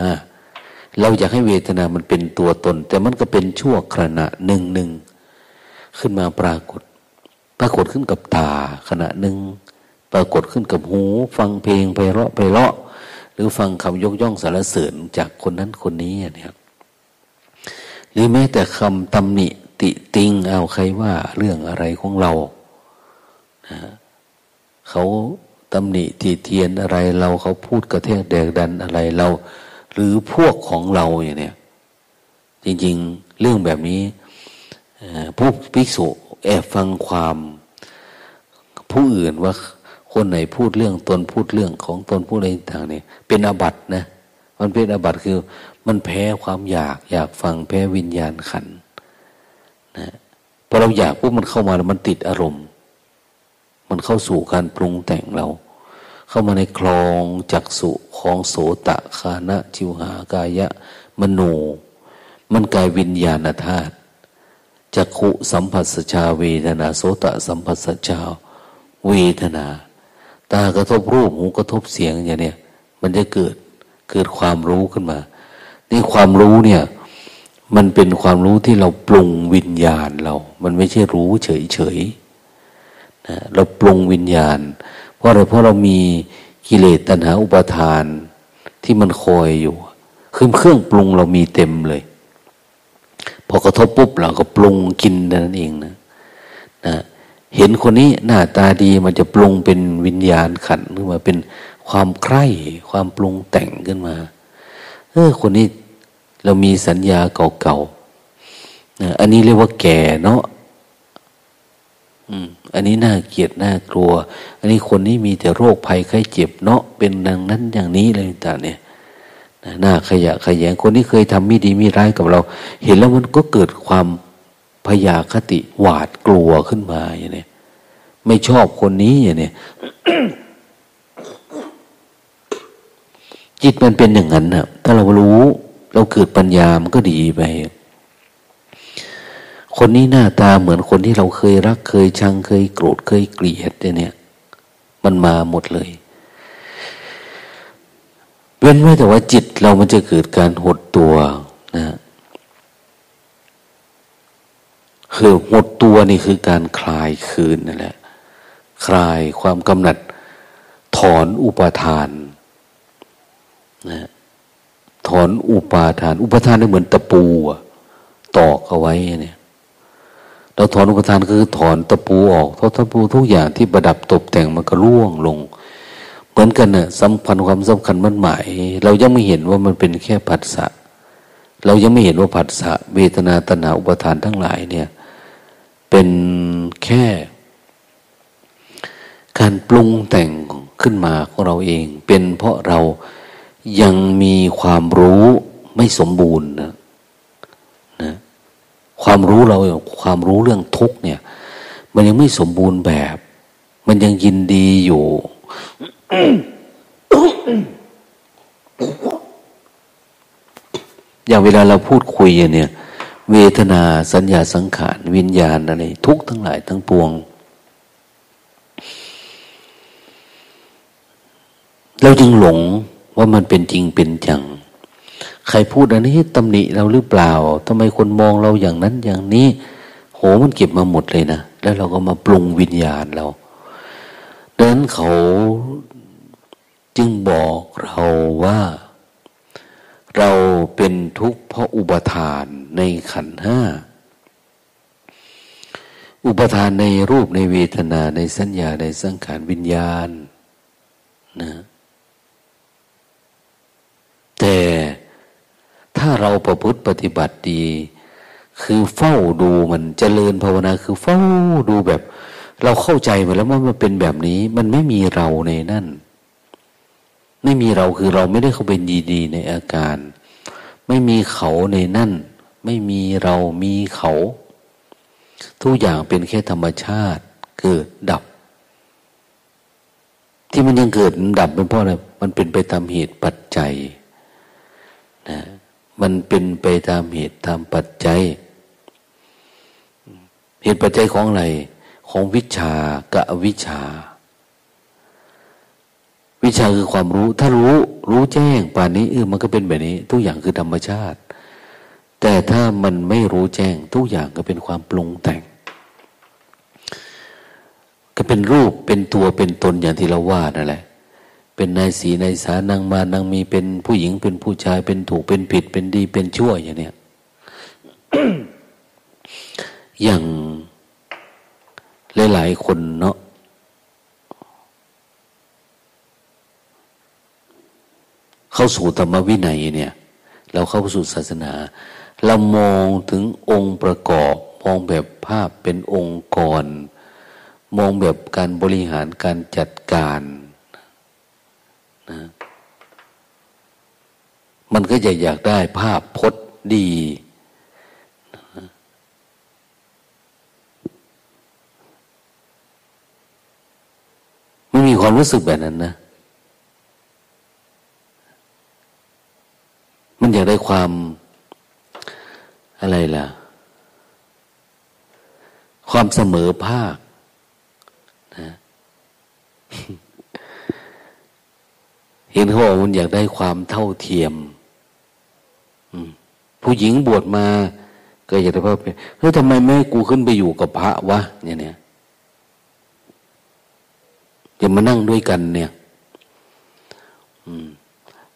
เราอยากให้เวทนามันเป็นตัวตนแต่มันก็เป็นชั่วขณะหนึ่งๆขึ้นมาปรากฏขึ้นกับตาขณะหนึ่งปรากฏขึ้นกับหูฟังเพลงไพเราะหรือฟังคำยกย่องสรรเสริญจากคนนั้นคนนี้นะครับหรือแม้แต่คำตำหนิติติงเอาใครว่าเรื่องอะไรของเรานะเขาตำหนิติเตียนอะไรเราเขาพูดกระแทกแดกดันอะไรเราหรือพวกของเราอย่างเนี้ยจริงๆเรื่องแบบนี้พวกภิกษุแอบฟังความผู้อื่นว่าคนไหนพูดเรื่องตนพูดเรื่องของตนพูดอะไรต่างเนี่ยเป็นอาบัตินะ มันเป็นอาบัติคือมันแพ้ความอยากฟังแพ้วิญญาณขันธ์นะพอเราอยากปุ๊บมันเข้ามาแล้วมันติดอารมณ์มันเข้าสู่การปรุงแต่งเราเข้ามาในคลองจักษุของโสตะคานะชิวหากายะมโนมันกายวิญญาณธาตุจักขุสัมผัสชาเวทนาโสตะสัมผัสชาเวทนาตากระทบรูปหูกระทบเสียงอย่างเนี้ยมันจะเกิดความรู้ขึ้นมานี่ความรู้เนี่ยมันเป็นความรู้ที่เราปรุงวิญญาณเรามันไม่ใช่รู้เฉยๆนะเราปรุงวิญญาณเพราะเรามีกิเลสตัณหาอุปาทานที่มันคอยอยู่คือเครื่องปรุงเรามีเต็มเลยพอกระทบปุ๊บเราก็ปรุงกินนั่นเองนะนะเห็นคนนี้หน้าตาดีมันจะปรุงเป็นวิญญาณขันธ์ขึ้นมาเป็นความใคร่ความปรุงแต่งขึ้นมาคนนี้เรามีสัญญาเก่าๆนะอันนี้เรียกว่าแก่เนาะอันนี้น่าเกลียดน่ากลัวอันนี้คนนี้มีแต่โรคภัยไข้เจ็บเนาะเป็นดังนั้นอย่างนี้อะไรต่างๆเนี่ยหน้าขยะขยงคนที่เคยทำไม่ดีไม่ร้ายกับเราเห็นแล้วมันก็เกิดความพยาคติหวาดกลัวขึ้นมาอย่างนี้ไม่ชอบคนนี้อย่างนี้ จิตมันเป็นอย่างนั้นนะถ้าเรารู้เราเกิดปัญญามันก็ดีไปคนนี้หน้าตาเหมือนคนที่เราเคยรักเคยชังเคยโกรธเคยเกลียดอย่างนี้มันมาหมดเลยเว้นไว้แต่ว่าจิตเรามันจะเกิดการหดตัวนะคือหดตัวนี่คือการคลายคืนนั่นแหละคลายความกำหนัดถอนอุปาทานนะถอนอุปาทานนี่เหมือนตะปูตอกเอาไว้เนี่ยเราถอนอุปาทานคือถอนตะปูออกเพราะตะปูทุกอย่างที่ประดับตกแต่งมันก็ร่วงลงเหมือนกันน่ะสำคัญความสำคัญมันหมายเรายังไม่เห็นว่ามันเป็นแค่ผัสสะเรายังไม่เห็นว่าผัสสะเวทนาตัณหาอุปาทานทั้งหลายเนี่ยเป็นแค่การปรุงแต่งขึ้นมาของเราเองเป็นเพราะเรายังมีความรู้ไม่สมบูรณ์นะความรู้เราความรู้เรื่องทุกข์เนี่ยมันยังไม่สมบูรณ์แบบมันยังยินดีอยู่อย่างเวลาเราพูดคุยเนี่ยเวทนาสัญญาสังขารวิญญาณอะไรทุกทั้งหลายทั้งปวงเราจึงหลงว่ามันเป็นจริงเป็นจังใครพูดอันนี้ตำหนิเราหรือเปล่าทำไมคนมองเราอย่างนั้นอย่างนี้โหมันเก็บมาหมดเลยนะแล้วเราก็มาปรุงวิญญาณเราดังนั้นเขาจึงบอกเราว่าเราเป็นทุกข์เพราะอุปาทานในขันธ์ห้าอุปาทานในรูปในเวทนาในสัญญาในสังขารวิญญาณนะแต่ถ้าเราประพฤติปฏิบัติดีคือเฝ้าดูมันเจริญภาวนาคือเฝ้าดูแบบเราเข้าใจมันแล้วว่ามันเป็นแบบนี้มันไม่มีเราในนั่นไม่มีเราคือเราไม่ได้เข้าไปดีๆในอาการไม่มีเขาในนั่นไม่มีเรามีเขาทุกอย่างเป็นแค่ธรรมชาติเกิดดับที่มันยังเกิดดับเป็นเพราะอะไรมันเป็นไปตามเหตุปัจจัยนะมันเป็นไปตามเหตุตามปัจจัยเหตุปัจจัยของอะไรของวิชากับอวิชชาวิชาคือความรู้ถ้ารู้แจ้งป่านนี้มันก็เป็นแบบนี้ทุกอย่างคือธรรมชาติแต่ถ้ามันไม่รู้แจ้งทุกอย่างก็เป็นความปรุงแต่งก็เป็นรูปเป็นตัวเป็นตนอย่างที่เราว่านั่นแหละเป็นนายสีนายสานางมานางมีเป็นผู้หญิงเป็นผู้ชายเป็นถูกเป็นผิดเป็นดีเป็นชั่วอย่างเนี้ย อย่างหลายๆคนเนาะเข้าสู่ธรรมวินัยเนี่ยเราเข้าสู่ศาสนาเรามองถึงองค์ประกอบมองแบบภาพเป็นองค์กรมองแบบการบริหารการจัดการนะ มันก็จะอยากได้ภาพพจน์ดีไม่มีความรู้สึกแบบนั้นนะมันอยากได้ความอะไรล่ะความเสมอภาคนะเห็นเขาบอกมันอยากได้ความเท่าเทียมผู้หญิงบวชมาก็อยากได้ภาพเฮ้ยทำไมไม่ให้กูขึ้นไปอยู่กับพระวะเนี่ยจะมานั่งด้วยกันเนี่ย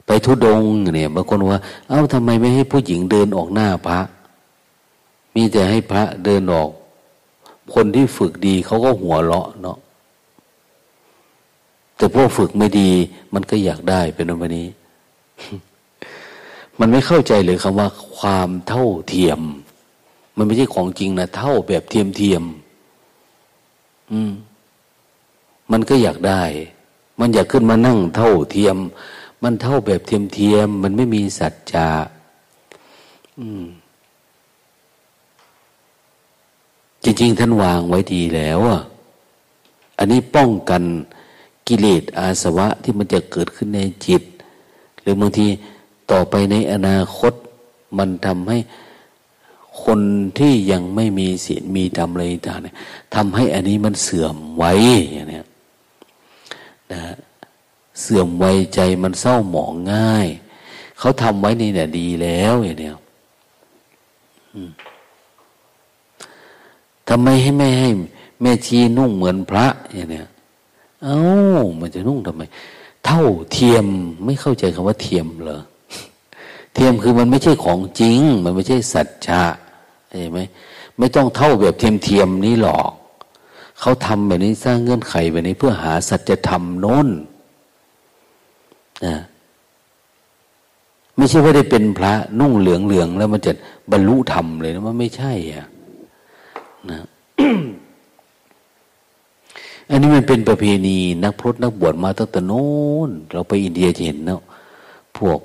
ไปธุดงค์เนี่ยบางคนว่าเอ้าทำไมไม่ให้ผู้หญิงเดินออกหน้าพระมีแต่ให้พระเดินออกคนที่ฝึกดีเขาก็หัวเราะเนาะแต่พวกฝึกไม่ดีมันก็อยากได้เป็นวันนี้ มันไม่เข้าใจเลยคำว่าความเท่าเทียมมันไม่ใช่ของจริงนะเท่าแบบเทียมเทียมมันก็อยากได้มันอยากขึ้นมานั่งเท่าเทียมมันเท่าแบบเทียมเทียมมันไม่มีสัจจะจริงๆท่านวางไว้ดีแล้วอ่ะอันนี้ป้องกันกิเลสอาสวะที่มันจะเกิดขึ้นในจิตหรือบางทีต่อไปในอนาคตมันทำให้คนที่ยังไม่มีศีลมีธรรมอะไรต่างเนี่ยทำให้อันนี้มันเสื่อมไว้อย่างเนี้ยนะเสื่อมไว้ใจมันเศร้าหมองง่ายเขาทำไว้นี่เนี่ยดีแล้วอย่างเนี้ยทำไมให้ไม่ให้แม่ชีนุ่งเหมือนพระอย่างเนี้ยเอ้ามันจะนุ่งทำไมเท่าเทียมไม่เข้าใจคำว่าเทียมเหรอเทียมคือมันไม่ใช่ของจริงมันไม่ใช่สัจจะใช่ไหมไม่ต้องเท่าแบบเทียมนี้หรอกเขาทำแบบนี้สร้างเงื่อนไขแบบนี้เพื่อหาสัจธรรมโน้นนะไม่ใช่ว่าได้เป็นพระนุ่งเหลืองแล้วมันจะบรรลุธรรมเลยนะมันไม่ใช่อ่ะนะ อันนี้มันเป็นประเพณีนักพรตนักบวชมาตั้งแต่โน้นเราไปอินเดียจะเห็นเนาะพวก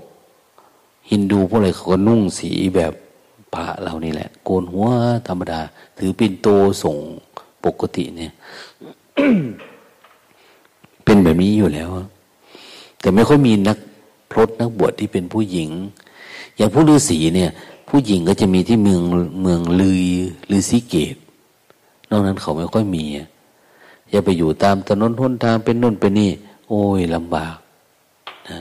ฮินดูพวกอะไรเขาก็นุ่งสีแบบพระเรานี่แหละโกนหัวธรรมดาถือปิ่นโตส่งปกติเนี่ย เป็นแบบนี้อยู่แล้วแต่ไม่ค่อยมีนักพรตนักบวชที่เป็นผู้หญิงอย่างผู้ฤาษีเนี่ยผู้หญิงก็จะมีที่เมืองลือฤาษีเกตนอกนั้นเขาไม่ค่อยมีอย่าไปอยู่ตามถนนหนทางเป็นโน่นเป็นนี่โอ้ยลำบากนะ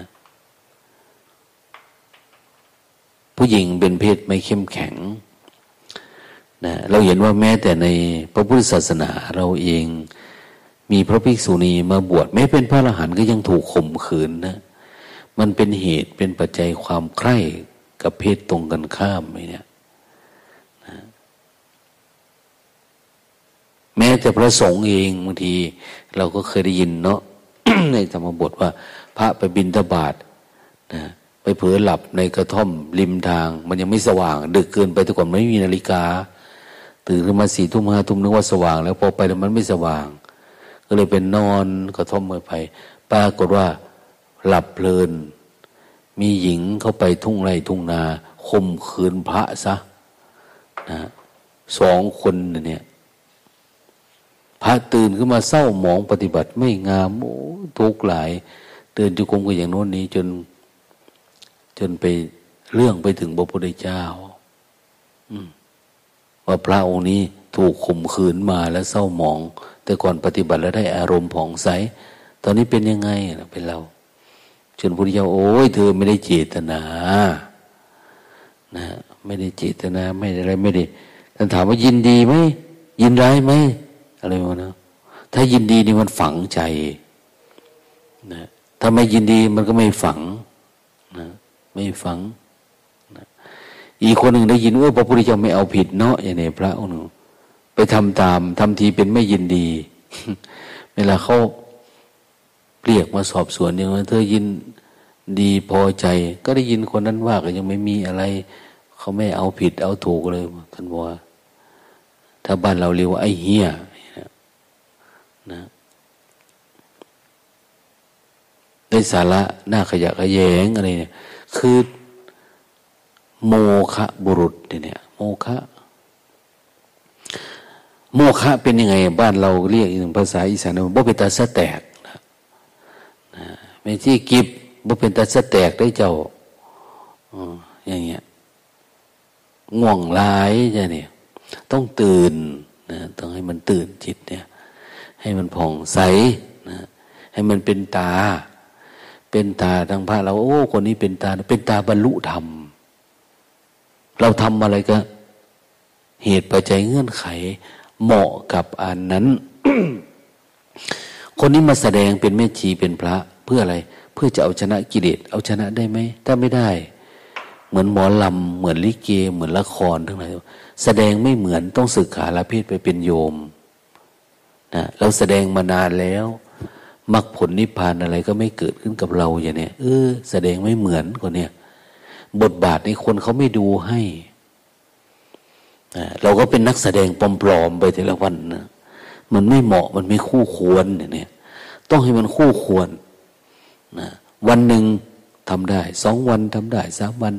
ผู้หญิงเป็นเพศไม่เข้มแข็งนะเราเห็นว่าแม้แต่ในพระพุทธศาสนาเราเองมีพระภิกษุณีมาบวชแม้เป็นพระอรหันต์ก็ยังถูกข่มขืนนะมันเป็นเหตุเป็นปัจจัยความใคร่กับเพศตรงกันข้ามเนี่ยนะแม้แต่พระสงฆ์เองบางทีเราก็เคยได้ยินเนาะ ในธรรมบทว่าพระไปบิณฑบาตนะไปเผลอหลับในกระท่อมริมทางมันยังไม่สว่างดึกเกินไปแต่ก่อนไม่มีนาฬิกาตื่นขึ้นมา 4 ทุ่ม 5 ทุ่มนึกว่าสว่างแล้วพอไปแล้วมันไม่สว่างก็เลยเป็นนอนกระท่อมเมื่อไปปรากฏว่าหลับเพลินมีหญิงเข้าไปทุ่งไร่ทุ่งนาข่มขืนพระซะนะ2 คนเนี่ยพระตื่นขึ้นมาเศร้าหมองปฏิบัติไม่งามโอ้ทุกข์หลายเดินจงกรมกันอย่างโน้นนี้จนไปเรื่องไปถึงพระพุทธเจ้าว่าพระองค์นี้ถูกข่มขืนมาแล้วเศร้าหมองแต่ก่อนปฏิบัติแล้วได้อารมณ์ผ่องใสตอนนี้เป็นยังไงเป็นเราจนพุทธเจ้าโอ้ยเธอไม่ได้เจตนานะไม่ได้เจตนาไม่ได้อะไรไม่ได้ท่านถามว่ายินดีไหมยินร้ายไหมอะไรวะเนาะถ้ายินดีนี่มันฝังใจนะถ้าไม่ยินดีมันก็ไม่ฝังนะไม่ฝังนะอีกคนหนึ่งได้ยินว่าพระพุทธเจ้าไม่เอาผิดเนาะอย่างนี้พระองค์ไปทำทีเป็นไม่ยินดี เวลาเขาเรียกมาสอบสวนอย่างนั้นเธอยินดีพอใจก็ได้ยินคนนั้นว่าก็ยังไม่มีอะไรเขาไม่เอาผิดเอาถูกเลยท่านบอกว่าถ้าบ้านเราเรียกว่าไอ้เหี้ยนะได้สาระหน้าขยะขยงอะไรเนี่ยคือ โมฆะบุรุษเนี่ยโมฆะโมฆะเป็นยังไงบ้านเราเรียกภาษาอีสานว่าบ่เป็นตาสะแตกนะเป็นที่กิบบ่เป็นตาสะแตกได้เจ้าอย่างเงี้ยง่วงหลายใช่เนี่ยต้องตื่นนะต้องให้มันตื่นจิตเนี่ยให้มันผ่องใสนะให้มันเป็นตาเป็นตาทางพระเราโอ้คนนี้เป็นตาเป็นตาบรรลุธรรมเราทำอะไรก็เหตุปัจจัยเงื่อนไขเหมาะกับอันนั้น คนนี้มาแสดงเป็นแม่ชีเป็นพระเพื่ออะไรเพื่อจะเอาชนะกิเลสเอาชนะได้ไหมถ้าไม่ได้เหมือนหมอลำเหมือนลิเกเหมือนละครทั้งหลายแสดงไม่เหมือนต้องศึกษาละเพศไปเป็นโยมนะเราแสดงมานานแล้วมรรคผลนิพพานอะไรก็ไม่เกิดขึ้นกับเราอย่างเนี้ยแสดงไม่เหมือนคนเนี้ยบทบาทในคนเขาไม่ดูให้เราก็เป็นนักแสดงปลอมๆไปแต่ละวันนะมันไม่เหมาะมันไม่คู่ควรอย่างเนี้ยต้องให้มันคู่ควรนะวันหนึ่งทำได้2วันทำได้3วัน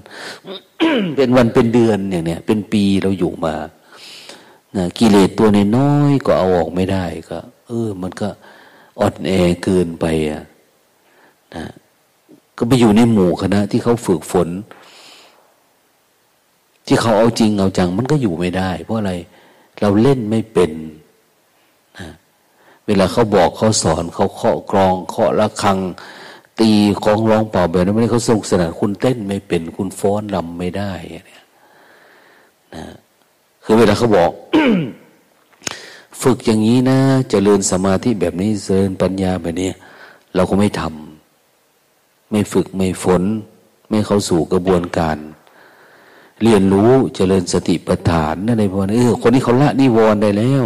เป็นวันเป็นเดือนอย่างเนี้ยเป็นปีเราอยู่มานะกิเลสตัวน้อยๆก็เอาออกไม่ได้ก็มันก็อ่อนแอเกินไปนะก็ไปอยู่ในหมู่คณะที่เขาฝึกฝนที่เขาเอาจริงเอาจังมันก็อยู่ไม่ได้เพราะอะไรเราเล่นไม่เป็นนะเวลาเขาบอกเขาสอนเขาเคาะกลองเคาะระฆังตีกลองร้องเป่าแบบนั้นไม่ได้เขาสนุกสนานคุณเต้นไม่เป็นคุณฟ้อนรำไม่ได้เนี่ยนะคือเวลาเขาบอก ฝึกอย่างนี้นะเจริญสมาธิแบบนี้เจริญปัญญาแบบนี้เราก็ไม่ทำไม่ฝึกไม่ฝนไม่เข้าสู่กระบวนการเรียนรู้เจริญสติปัฏฐานอะไรพวกนี้คนนี้เขาละนิวรณ์ได้แล้ว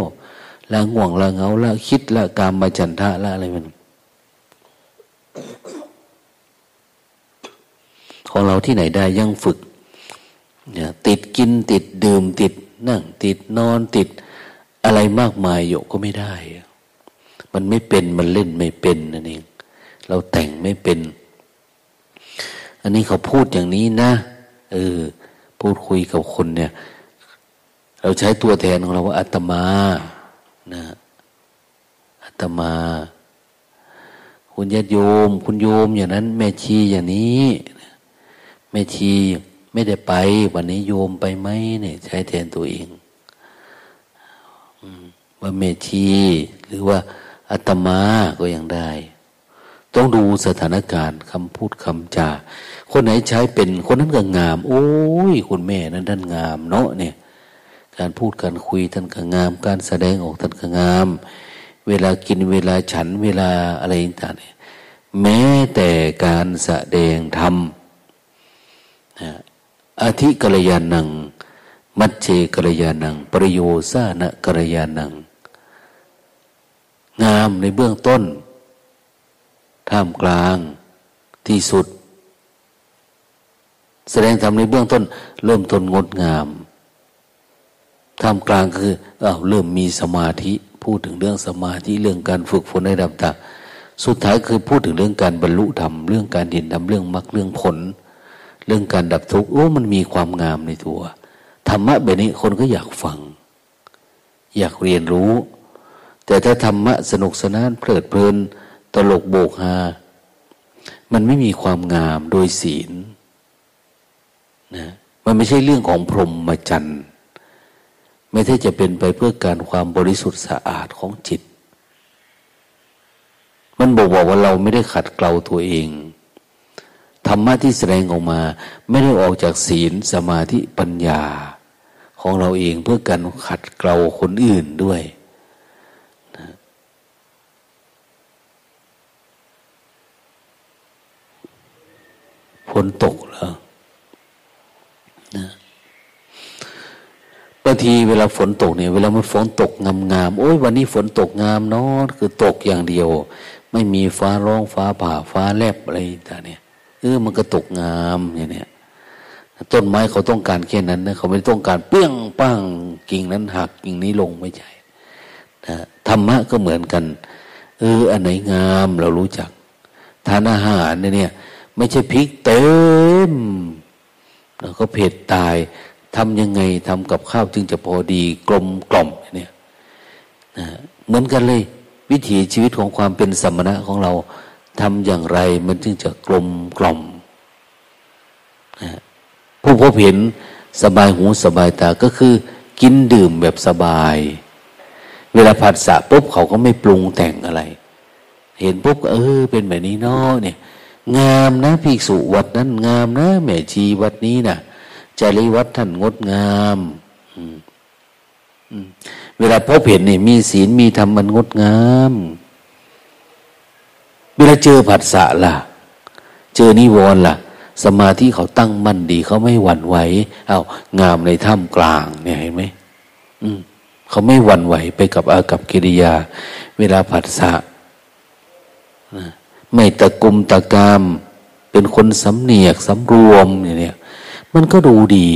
ละง่วงละเหงาละคิดละกามฉันทะละอะไรมันของเราที่ไหนได้ยังฝึกติดกินติดดื่มติดนั่งติดนอนติดอะไรมากมายโยก็ไม่ได้มันไม่เป็นมันเล่นไม่เป็นนั่นเองเราแต่งไม่เป็นอันนี้เขาพูดอย่างนี้นะพูดคุยกับคนเนี่ยเราใช้ตัวแทนของเราว่าอาตมานะอาตมาคุณญาติโยมคุณโยมอย่างนั้นแม่ชีอย่างนี้แม่ชีไม่ได้ไปวันนี้โยมไปไหมเนี่ยใช้แทนตัวเองว่าเมธีหรือว่าอาตมาก็ยังได้ต้องดูสถานการณ์คำพูดคำจาคนไหนใช้เป็นคนนั้นก็งามโอ้ยคุณแม่นั้นท่านงามเนาะเนี่ยการพูดการคุยท่านก็งามการแสดงออกท่านก็งามเวลากินเวลาฉันเวลาอะไรต่างๆเนี่ยแม้แต่การแสดงธรรมนะอธิกัลยาณังมัจเจกัลยาณังปริโยสานะกัลยาณังงามในเบื้องต้นท่ามกลางที่สุดแสดงธรรมในเบื้องต้นเริ่มต้นงดงามท่ามกลางคือเริ่มมีสมาธิพูดถึงเรื่องสมาธิเรื่องการฝึกฝนในระดับต่างสุดท้ายคือพูดถึงเรื่องการบรรลุธรรมเรื่องการเห็นธรรมเรื่องมรรคเรื่องผลเรื่องการดับทุกข์มันมีความงามในตัวธรรมะแบบนี้คนก็อยากฟังอยากเรียนรู้แต่ถ้าธรรมะสนุกสนานเพลิดเพลินตลกโบกฮามันไม่มีความงามโดยศีลนะมันไม่ใช่เรื่องของพรหมจรรย์ไม่ใช่จะเป็นไปเพื่อการความบริสุทธิ์สะอาดของจิตมันบอกว่าเราไม่ได้ขัดเกลาตัวเองธรรมะที่แสดงออกมาไม่ได้ออกจากศีลสมาธิปัญญาของเราเองเพื่อการขัดเกลาคนอื่นด้วยนะฝนตกเหรอนะบางทีเวลาฝนตกเนี่ยเวลามันฝนตกงามๆโอ้ยวันนี้ฝนตกงามเนาะคือตกอย่างเดียวไม่มีฟ้าร้องฟ้าผ่าฟ้าแลบอะไรต่างเนี่ยมันก็ตกงามอย่างเนี้ยต้นไม้เขาต้องการแค่นั้นนะเขาไม่ต้องการเปี้ยงปั้งกิ่งนั้นหักกิ่งนี้ลงไม่ใช่นะธรรมะก็เหมือนกันอันไหนงามเรารู้จักทานอาหารเนี่ยไม่ใช่พริกเต็ม ก็เผ็ดตายทำยังไงทำกับข้าวจึงจะพอดีกลมกล่อมเนี่ยนะเหมือนกันเลยวิถีชีวิตของความเป็นสมณะของเราทำอย่างไรมันจึงจะกลมกล่อมนะผู้พบเห็นสบายหูสบายตาก็คือกินดื่มแบบสบายเวลาผัสสะปุ๊บเขาก็ไม่ปรุงแต่งอะไรเห็นปุ๊บเป็นแบบนี้เนาะเนี่ยงามนะภิกษุวัดนั้นงามนะแม่ชีวัดนี้นะจารีวัดท่านงดงามเวลาพบเห็นนี่มีศีลมีธรรมมันงดงามเวลาเจอผัสสะล่ะเจอนิวรณ์ล่ะสมาธิเขาตั้งมั่นดีเขาไม่หวั่นไหวงามในท่ามกลางเนี่ยเห็นไหมเขาไม่หวั่นไหวไปกับอากัปกิริยาเวลาผัสสะไม่ตะกุมตะกามเป็นคนสำเนียกสำรวมเนี่ยมันก็ดูดี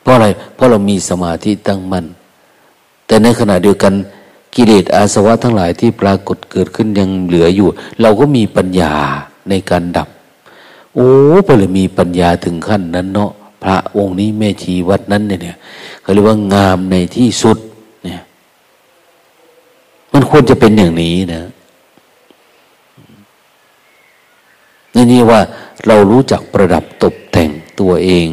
เพราะอะไรเพราะเรามีสมาธิตั้งมั่นแต่ในขณะเดียวกันกิเลสอาสวะทั้งหลายที่ปรากฏเกิดขึ้นยังเหลืออยู่เราก็มีปัญญาในการดับโอ้พอเลยมีปัญญาถึงขั้นนั้นเนาะพระองค์นี้แม่ชีวัดนั้นเนี่ยเขาเรียกว่างามในที่สุดเนี่ยมันควรจะเป็นอย่างนี้นะนี่ว่าเรารู้จักประดับตกแต่งตัวเอง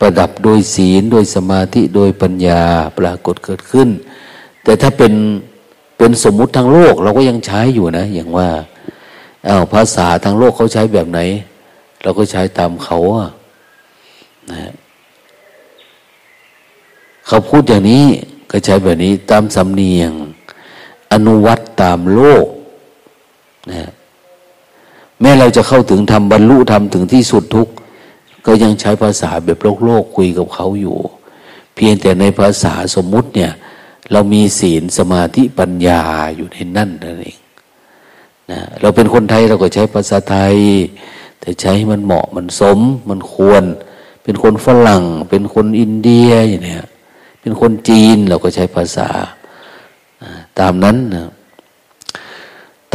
ประดับโดยศีลโดยสมาธิโดยปัญญาปรากฏเกิดขึ้นแต่ถ้าเป็นสมมุติทางโลกเราก็ยังใช้อยู่นะอย่างว่าภาษาทางโลกเขาใช้แบบไหนเราก็ใช้ตามเขานะเขาพูดอย่างนี้ก็ใช้แบบนี้ตามสำเนียงอนุวัตตามโลกนะแม้เราจะเข้าถึงธรรมบรรลุธรรมถึงที่สุดทุกข์ก็ยังใช้ภาษาแบบโลกคุยกับเขาอยู่เพียงแต่ในภาษาสมมุติเนี่ยเรามีศีลสมาธิปัญญาอยู่ในนั่นเองนะเราเป็นคนไทยเราก็ใช้ภาษาไทยแต่ใช้ให้มันเหมาะมันสมมันควรเป็นคนฝรั่งเป็นคนอินเดียอย่างเนี้ยเป็นคนจีนเราก็ใช้ภาษาตามนั้นนะ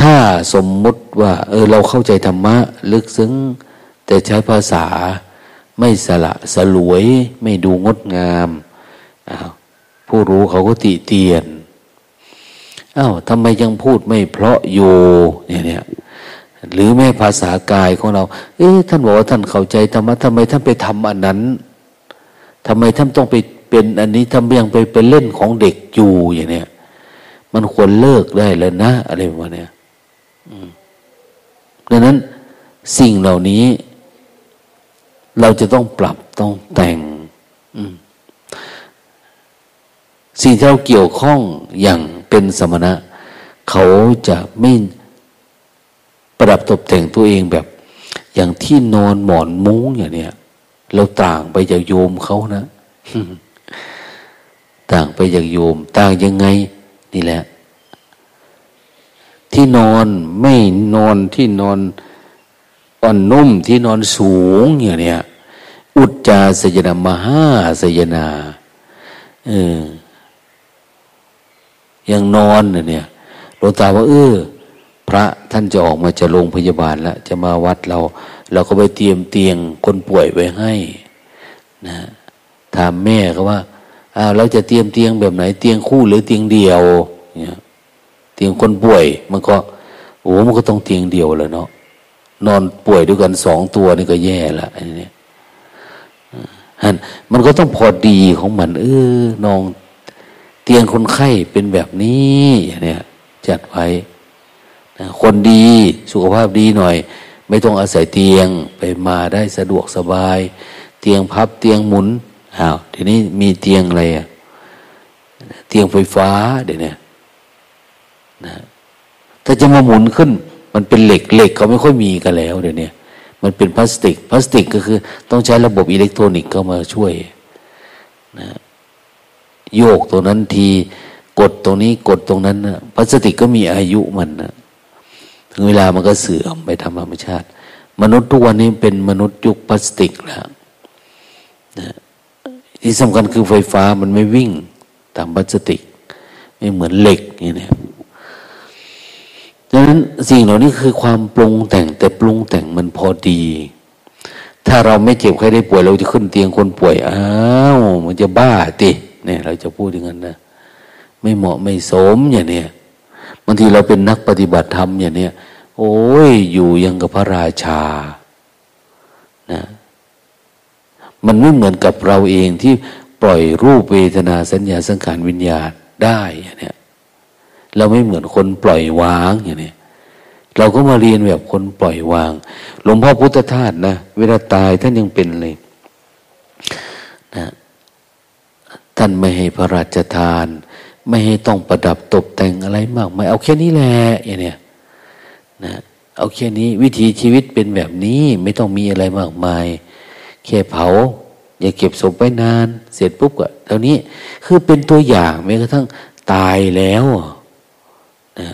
ถ้าสมมุติว่าเราเข้าใจธรรมะลึกซึ้งแต่ใช้ภาษาไม่สละสลวยไม่ดูงดงามผู้รู้เขาก็ติเตียนทำไมยังพูดไม่เพราะอยู่เนี่ยหรือแม้ภาษากายของเราท่านบอกว่าท่านเข้าใจธรรมะทำไมท่านไปทำอันนั้นทำไมท่านต้องไปเป็นอันนี้ทำไมยังไปเป็นเล่นของเด็กอยู่อย่างเนี้ยมันควรเลิกได้แล้วนะอะไรประมาณนี้ดังนั้นสิ่งเหล่านี้เราจะต้องปรับต้องแต่งสิ่งที่เราเกี่ยวข้องอย่างเป็นสมณะเขาจะไม่ประดับตกแต่งตัวเองแบบอย่างที่นอนหมอนมุ้งอย่างเนี้ยเราต่างไปจากโยมเขานะต่างไปจากโยมต่างยังไงนี่แหละที่นอนไม่นอนที่นอนอ่อนนุ่มที่นอนสูงอย่างเนี้ยอุจจาสยนามหาสยนายังนอนเนี่ยหลวงตาว่าพระท่านจะออกมาจะโรงพยาบาลแล้วจะมาวัดเราก็ไปเตรียมเตียงคนป่วยไว้ให้นะถามแม่เขาว่าเราจะเตรียมเตียงแบบไหนเตียงคู่หรือเตียงเดียวเนี่ยเตียงคนป่วยมันก็มันก็ต้องเตียงเดียวเลยเนาะนอนป่วยด้วยกันสองตัวนี่ก็แย่ละอันนี้มันก็ต้องพอดีของมันนอนเตียงคนไข้เป็นแบบนี้เนี่ยจัดไว้คนดีสุขภาพดีหน่อยไม่ต้องอาศัยเตียงไปมาได้สะดวกสบายเตียงพับเตียงหมุนทีนี้มีเตียงอะไรเตียงไฟฟ้าเดี๋ยวนี้นะถ้าจะมาหมุนขึ้นมันเป็นเหล็กเขาไม่ค่อยมีกันแล้วเดี๋ยวนี้มันเป็นพลาสติกก็คือต้องใช้ระบบอิเล็กทรอนิกส์เข้ามาช่วยนะโยกตรงนั้นทีกดตรงนี้กดตรงนั้นนะพลาสติกก็มีอายุมันนะถึงเวลามันก็เสื่อมไปธรรมชาติมนุษย์ทุกวันนี้เป็นมนุษย์ยุคพลาสติกแล้วนะที่สำคัญคือไฟฟ้ามันไม่วิ่งตามพลาสติกไม่เหมือนเหล็กอย่างนี้ดังนั้นสิ่งเหล่านี้คือความปรุงแต่งแต่ปรุงแต่งมันพอดีถ้า ถ้าเราไม่เจ็บใครได้ป่วยเราจะขึ้นเตียงคนป่วยอ้าวมันจะบ้าติเนี่ยเราจะพูดอย่างนั้นนะไม่เหมาะไม่สมอย่างเนี้ยบางทีเราเป็นนักปฏิบัติธรรมอย่างเนี้ยโอ้ยอยู่ยังกับพระราชานะมันไม่เหมือนกับเราเองที่ปล่อยรูปเวทนาสัญญาสังขารวิญญาณได้อย่างเนี้ยเราไม่เหมือนคนปล่อยวางอย่างเนี้ยเราก็มาเรียนแบบคนปล่อยวางหลวงพ่อพุทธทาสนะเวลาตายท่านยังเป็นเลยนะท่านไม่ให้พระราชทานไม่ให้ต้องประดับตกแต่งอะไรมากมายเอาแค่นี้แหละอย่างเนี้ยนะเอาแค่นี้วิถีชีวิตเป็นแบบนี้ไม่ต้องมีอะไรมากมายแค่เผาอย่าเก็บศพไว้นานเสร็จปุ๊บก็เท่านี้คือเป็นตัวอย่างแม้กระทั่งตายแล้วนะ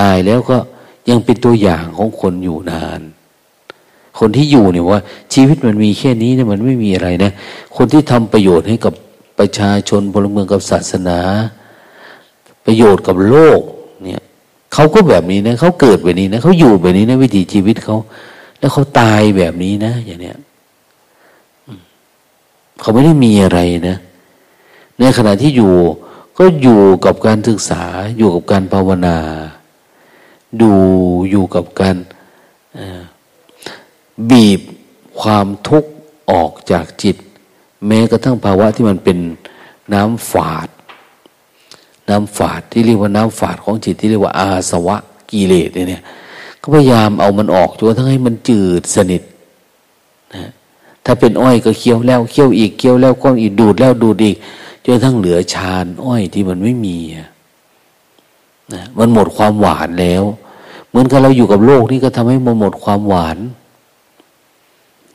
ตายแล้วก็ยังเป็นตัวอย่างของคนอยู่นานคนที่อยู่เนี่ยว่าชีวิตมันมีแค่นี้เนี่ยมันไม่มีอะไรนะคนที่ทำประโยชน์ให้กับประชาชนพลเมืองกับศาสนาประโยชน์กับโลกเนี่ยเขาก็แบบนี้นะเขาเกิดแบบนี้นะเขาอยู่แบบนี้นะวิถีชีวิตเขาแล้วเขาตายแบบนี้นะอย่างเนี้ยเขาไม่ได้มีอะไรนะในขณะที่อยู่ก็อยู่กับการศึกษาอยู่กับการภาวนาดูอยู่กับการบีบความทุกข์ออกจากจิตแม้กระทั่งภาวะที่มันเป็นน้ำฝาดน้ำฝาดที่เรียกว่าน้ำฝาดของจิตที่เรียกว่าอาสวะกิเลสเนี่ยก็พยายามเอามันออกจนกระทั่งให้มันจืดสนิทนะถ้าเป็นอ้อยก็เคี้ยวแล้วเคี้ยวอีกเคี้ยวแล้วก้อนอีกดูดแล้วดูดอีกจนกระทั่งเหลือชานอ้อยที่มันไม่มีนะมันหมดความหวานแล้วเหมือนกับเราอยู่กับโลกนี่ก็ทำให้มันหมดความหวาน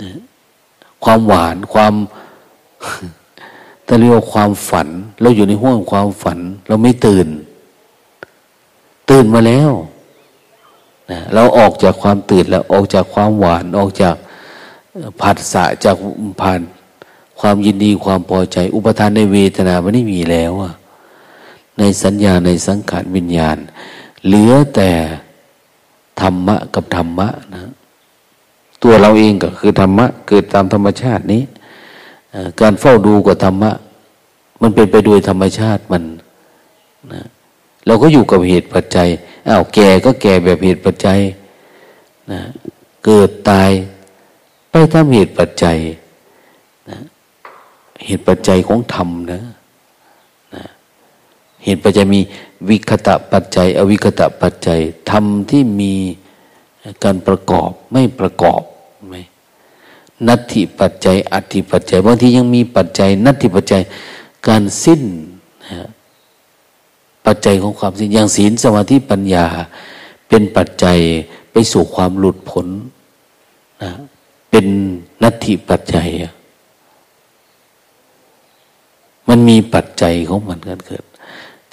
นะความหวานความแต่เรียกว่าความฝันเราอยู่ในห้วงความฝันเราไม่ตื่นมาแล้วนะเราออกจากความตื่นแล้วออกจากความหวานออกจากผัสสะจากผ่านความยินดีความพอใจอุปทานในเวทนามันไม่มีแล้วในสัญญาในสังขารวิญญาณเหลือแต่ธรรมะกับธรรมะนะตัวเราเองก็คือธรรมะเกิดตามธรรมชาตินี้การเฝ้าดูกับธรรมะมันเป็นไปโดยธรรมชาติมันนะเราก็อยู่กับเหตุปัจจัยอ้าวแก่ก็แก่แบบเหตุปัจจัยนะเกิดตายไปตามเหตุปัจจัยนะเหตุปัจจัยของธรรมนะเหตุปัจจัยมีวิคตะปัจจัยอวิคตะปัจจัยธรรมที่มีการประกอบไม่ประกอบไหมนัตถิปัจจัยอัตถิปัจจัยบางทียังมีปัจจัยนัตถิปัจจัยการสิ้นปัจจัยของความสิ้นอย่างศีลสมาธิปัญญาเป็นปัจจัยไปสู่ความหลุดพ้นนะเป็นนัตถิปัจจัยมันมีปัจจัยของมันการเกิด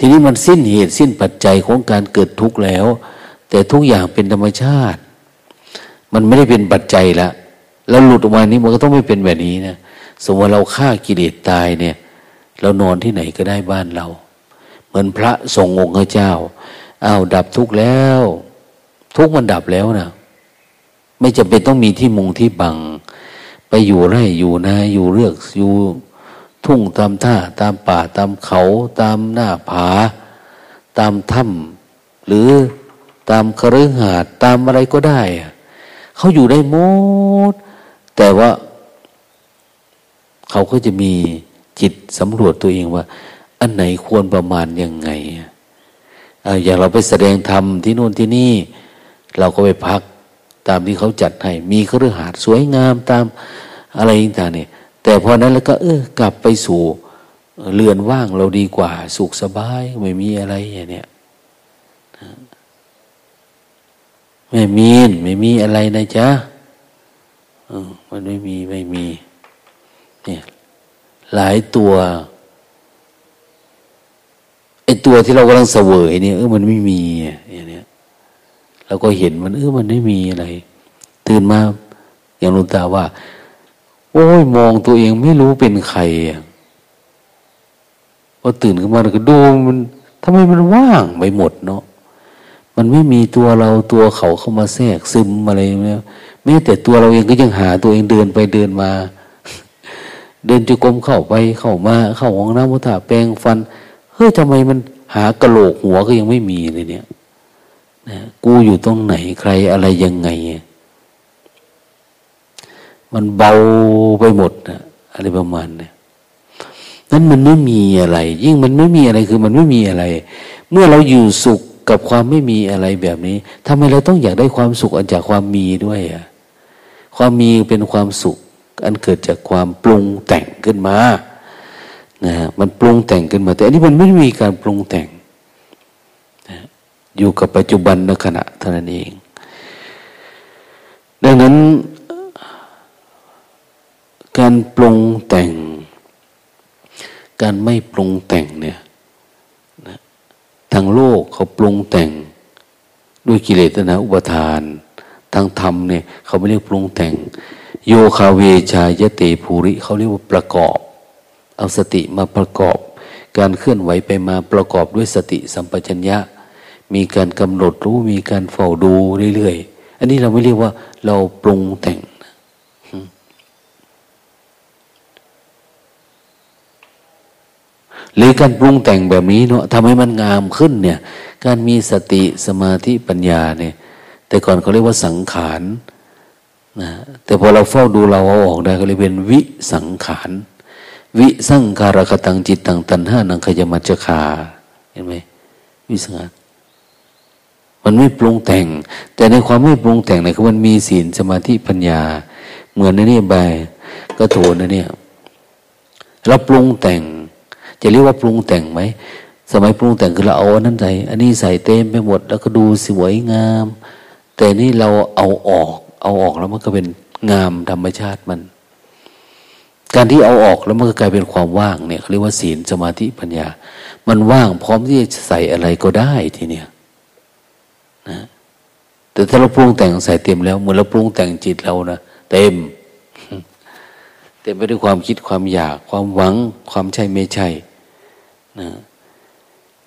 ทีนี้มันสิ้นเหตุสิ้นปัจจัยของการเกิดทุกข์แล้วแต่ทุกอย่างเป็นธรรมชาติมันไม่ได้เป็นปัจจัยละแล้วหลุดออกมานี้มันก็ต้องไม่เป็นแบบนี้นะสมมติว่าเราฆ่ากิเลสตายเนี่ยเรานอนที่ไหนก็ได้บ้านเราเหมือนพระทรงองค์เจ้าอ้าวดับทุกข์แล้วทุกข์มันดับแล้วนะไม่จำเป็นต้องมีที่มุงที่บังไปอยู่ไร่อยู่นาอยู่เรือกอยู่ทุ่งตามท่าตามป่าตามเขาตามหน้าผาตามถ้ำหรือตามคฤหาสน์ตามอะไรก็ได้เขาอยู่ได้หมดแต่ว่าเขาก็จะมีจิตสำรวจตัวเองว่าอันไหนควรประมาณยังไงอย่างเราไปแสดงธรรมที่นู่นที่นี่เราก็ไปพักตามที่เขาจัดให้มีคฤหาสน์สวยงามตามอะไรต่างๆเนี่ยแต่พอนั้นแล้วก็กลับไปสู่เรือนว่างเราดีกว่าสุขสบายไม่มีอะไรอย่างเนี้ยไม่มีอะไรนะจ๊ะมันไม่มีเนี่ยหลายตัวไอ้ตัวที่เรากำลังเสวยเนี่ยมันไม่มีอย่างเนี้ยเราก็เห็นมันมันไม่มีอะไรตื่นมาอย่างหลวงตาว่าโอ้ยมองตัวเองไม่รู้เป็นใครพอตื่นขึ้นมาก็ดูมันทำไมมันว่างไปหมดเนาะ มันไม่มีตัวเราตัวเขาเข้ามาแทรกซึมอะไรเนี่ยแม้แต่ตัวเราเองก็ยังหาตัวเองเดินไปเดินมาเดินจุกมเข้าไปเข้ามาเข้าห้องน้ำพุทธะแปรงฟันเฮ้ยทำไมมันหากระโหลกหัวก็ยังไม่มีเลยเนี่ยนะกูอยู่ตรงไหนใครอะไรยังไงมันเบาไปหมดนะอะไรประมาณเนี่ยนั้นมันไม่มีอะไรยิ่งมันไม่มีอะไรคือมันไม่มีอะไรเมื่อเราอยู่สุขกับความไม่มีอะไรแบบนี้ทำไมเราต้องอยากได้ความสุขอันจากความมีด้วยอ่ะความมีเป็นความสุขอันเกิดจากความปรุงแต่งขึ้นมานะมันปรุงแต่งขึ้นมาแต่อันนี้มันไม่มีการปรุงแต่งนะอยู่กับปัจจุบันณขณะเท่านั้นเองดังนั้นการปรุงแต่งการไม่ปรุงแต่งเนี่ยนะทางโลกเขาปรุงแต่งด้วยกิเลสตัณหาอุปาทานทางธรรมเนี่ยเขาไม่เรียกปรุงแต่งโยคาเวชายเตภูริเขาเรียกว่าประกอบเอาสติมาประกอบการเคลื่อนไหวไปมาประกอบด้วยสติสัมปชัญญะมีการกำหนดรู้มีการเฝ้าดูเรื่อยๆอันนี้เราไม่เรียกว่าเราปรุงแต่งหรือการปรุงแต่งแบบนี้เนาะทำให้มันงามขึ้นเนี่ยการมีสติสมาธิปัญญาเนี่ยแต่ก่อนเขาเรียกว่าสังขารนะแต่พอเราเฝ้าดูเราเอาออกได้ก็เลยเป็นวิสังขารวิสังขารกตังจิตตังตัณหานังขยมัจจคาเห็นไหมวิสังขารมันไม่ปรุงแต่งแต่ในความไม่ปรุงแต่งเนี่ยคือมันมีศีลสมาธิปัญญาเหมือนในนี่ใบก็โถนะเนี่ยเราปรุงแต่งจะเรียกว่าปรุงแต่งไหมสมัยปรุงแต่งคือเราเอาอันนั้นใส่อันนี้ใส่เต็มไปหมดแล้วก็ดูสวยงามแต่นี่เราเอาออกแล้วมันก็เป็นงามธรรมชาติมันการที่เอาออกแล้วมันก็กลายเป็นความว่างเนี่ยเรียกว่าศีลสมาธิปัญญามันว่างพร้อมที่จะใส่อะไรก็ได้ทีเนี้ยนะแต่ถ้าเราปรุงแต่งใส่เต็มแล้วเหมือนเราปรุงแต่งจิตเรานะเต็มไปด้วยความคิดความอยากความหวังความใช่ไม่ใช่นะ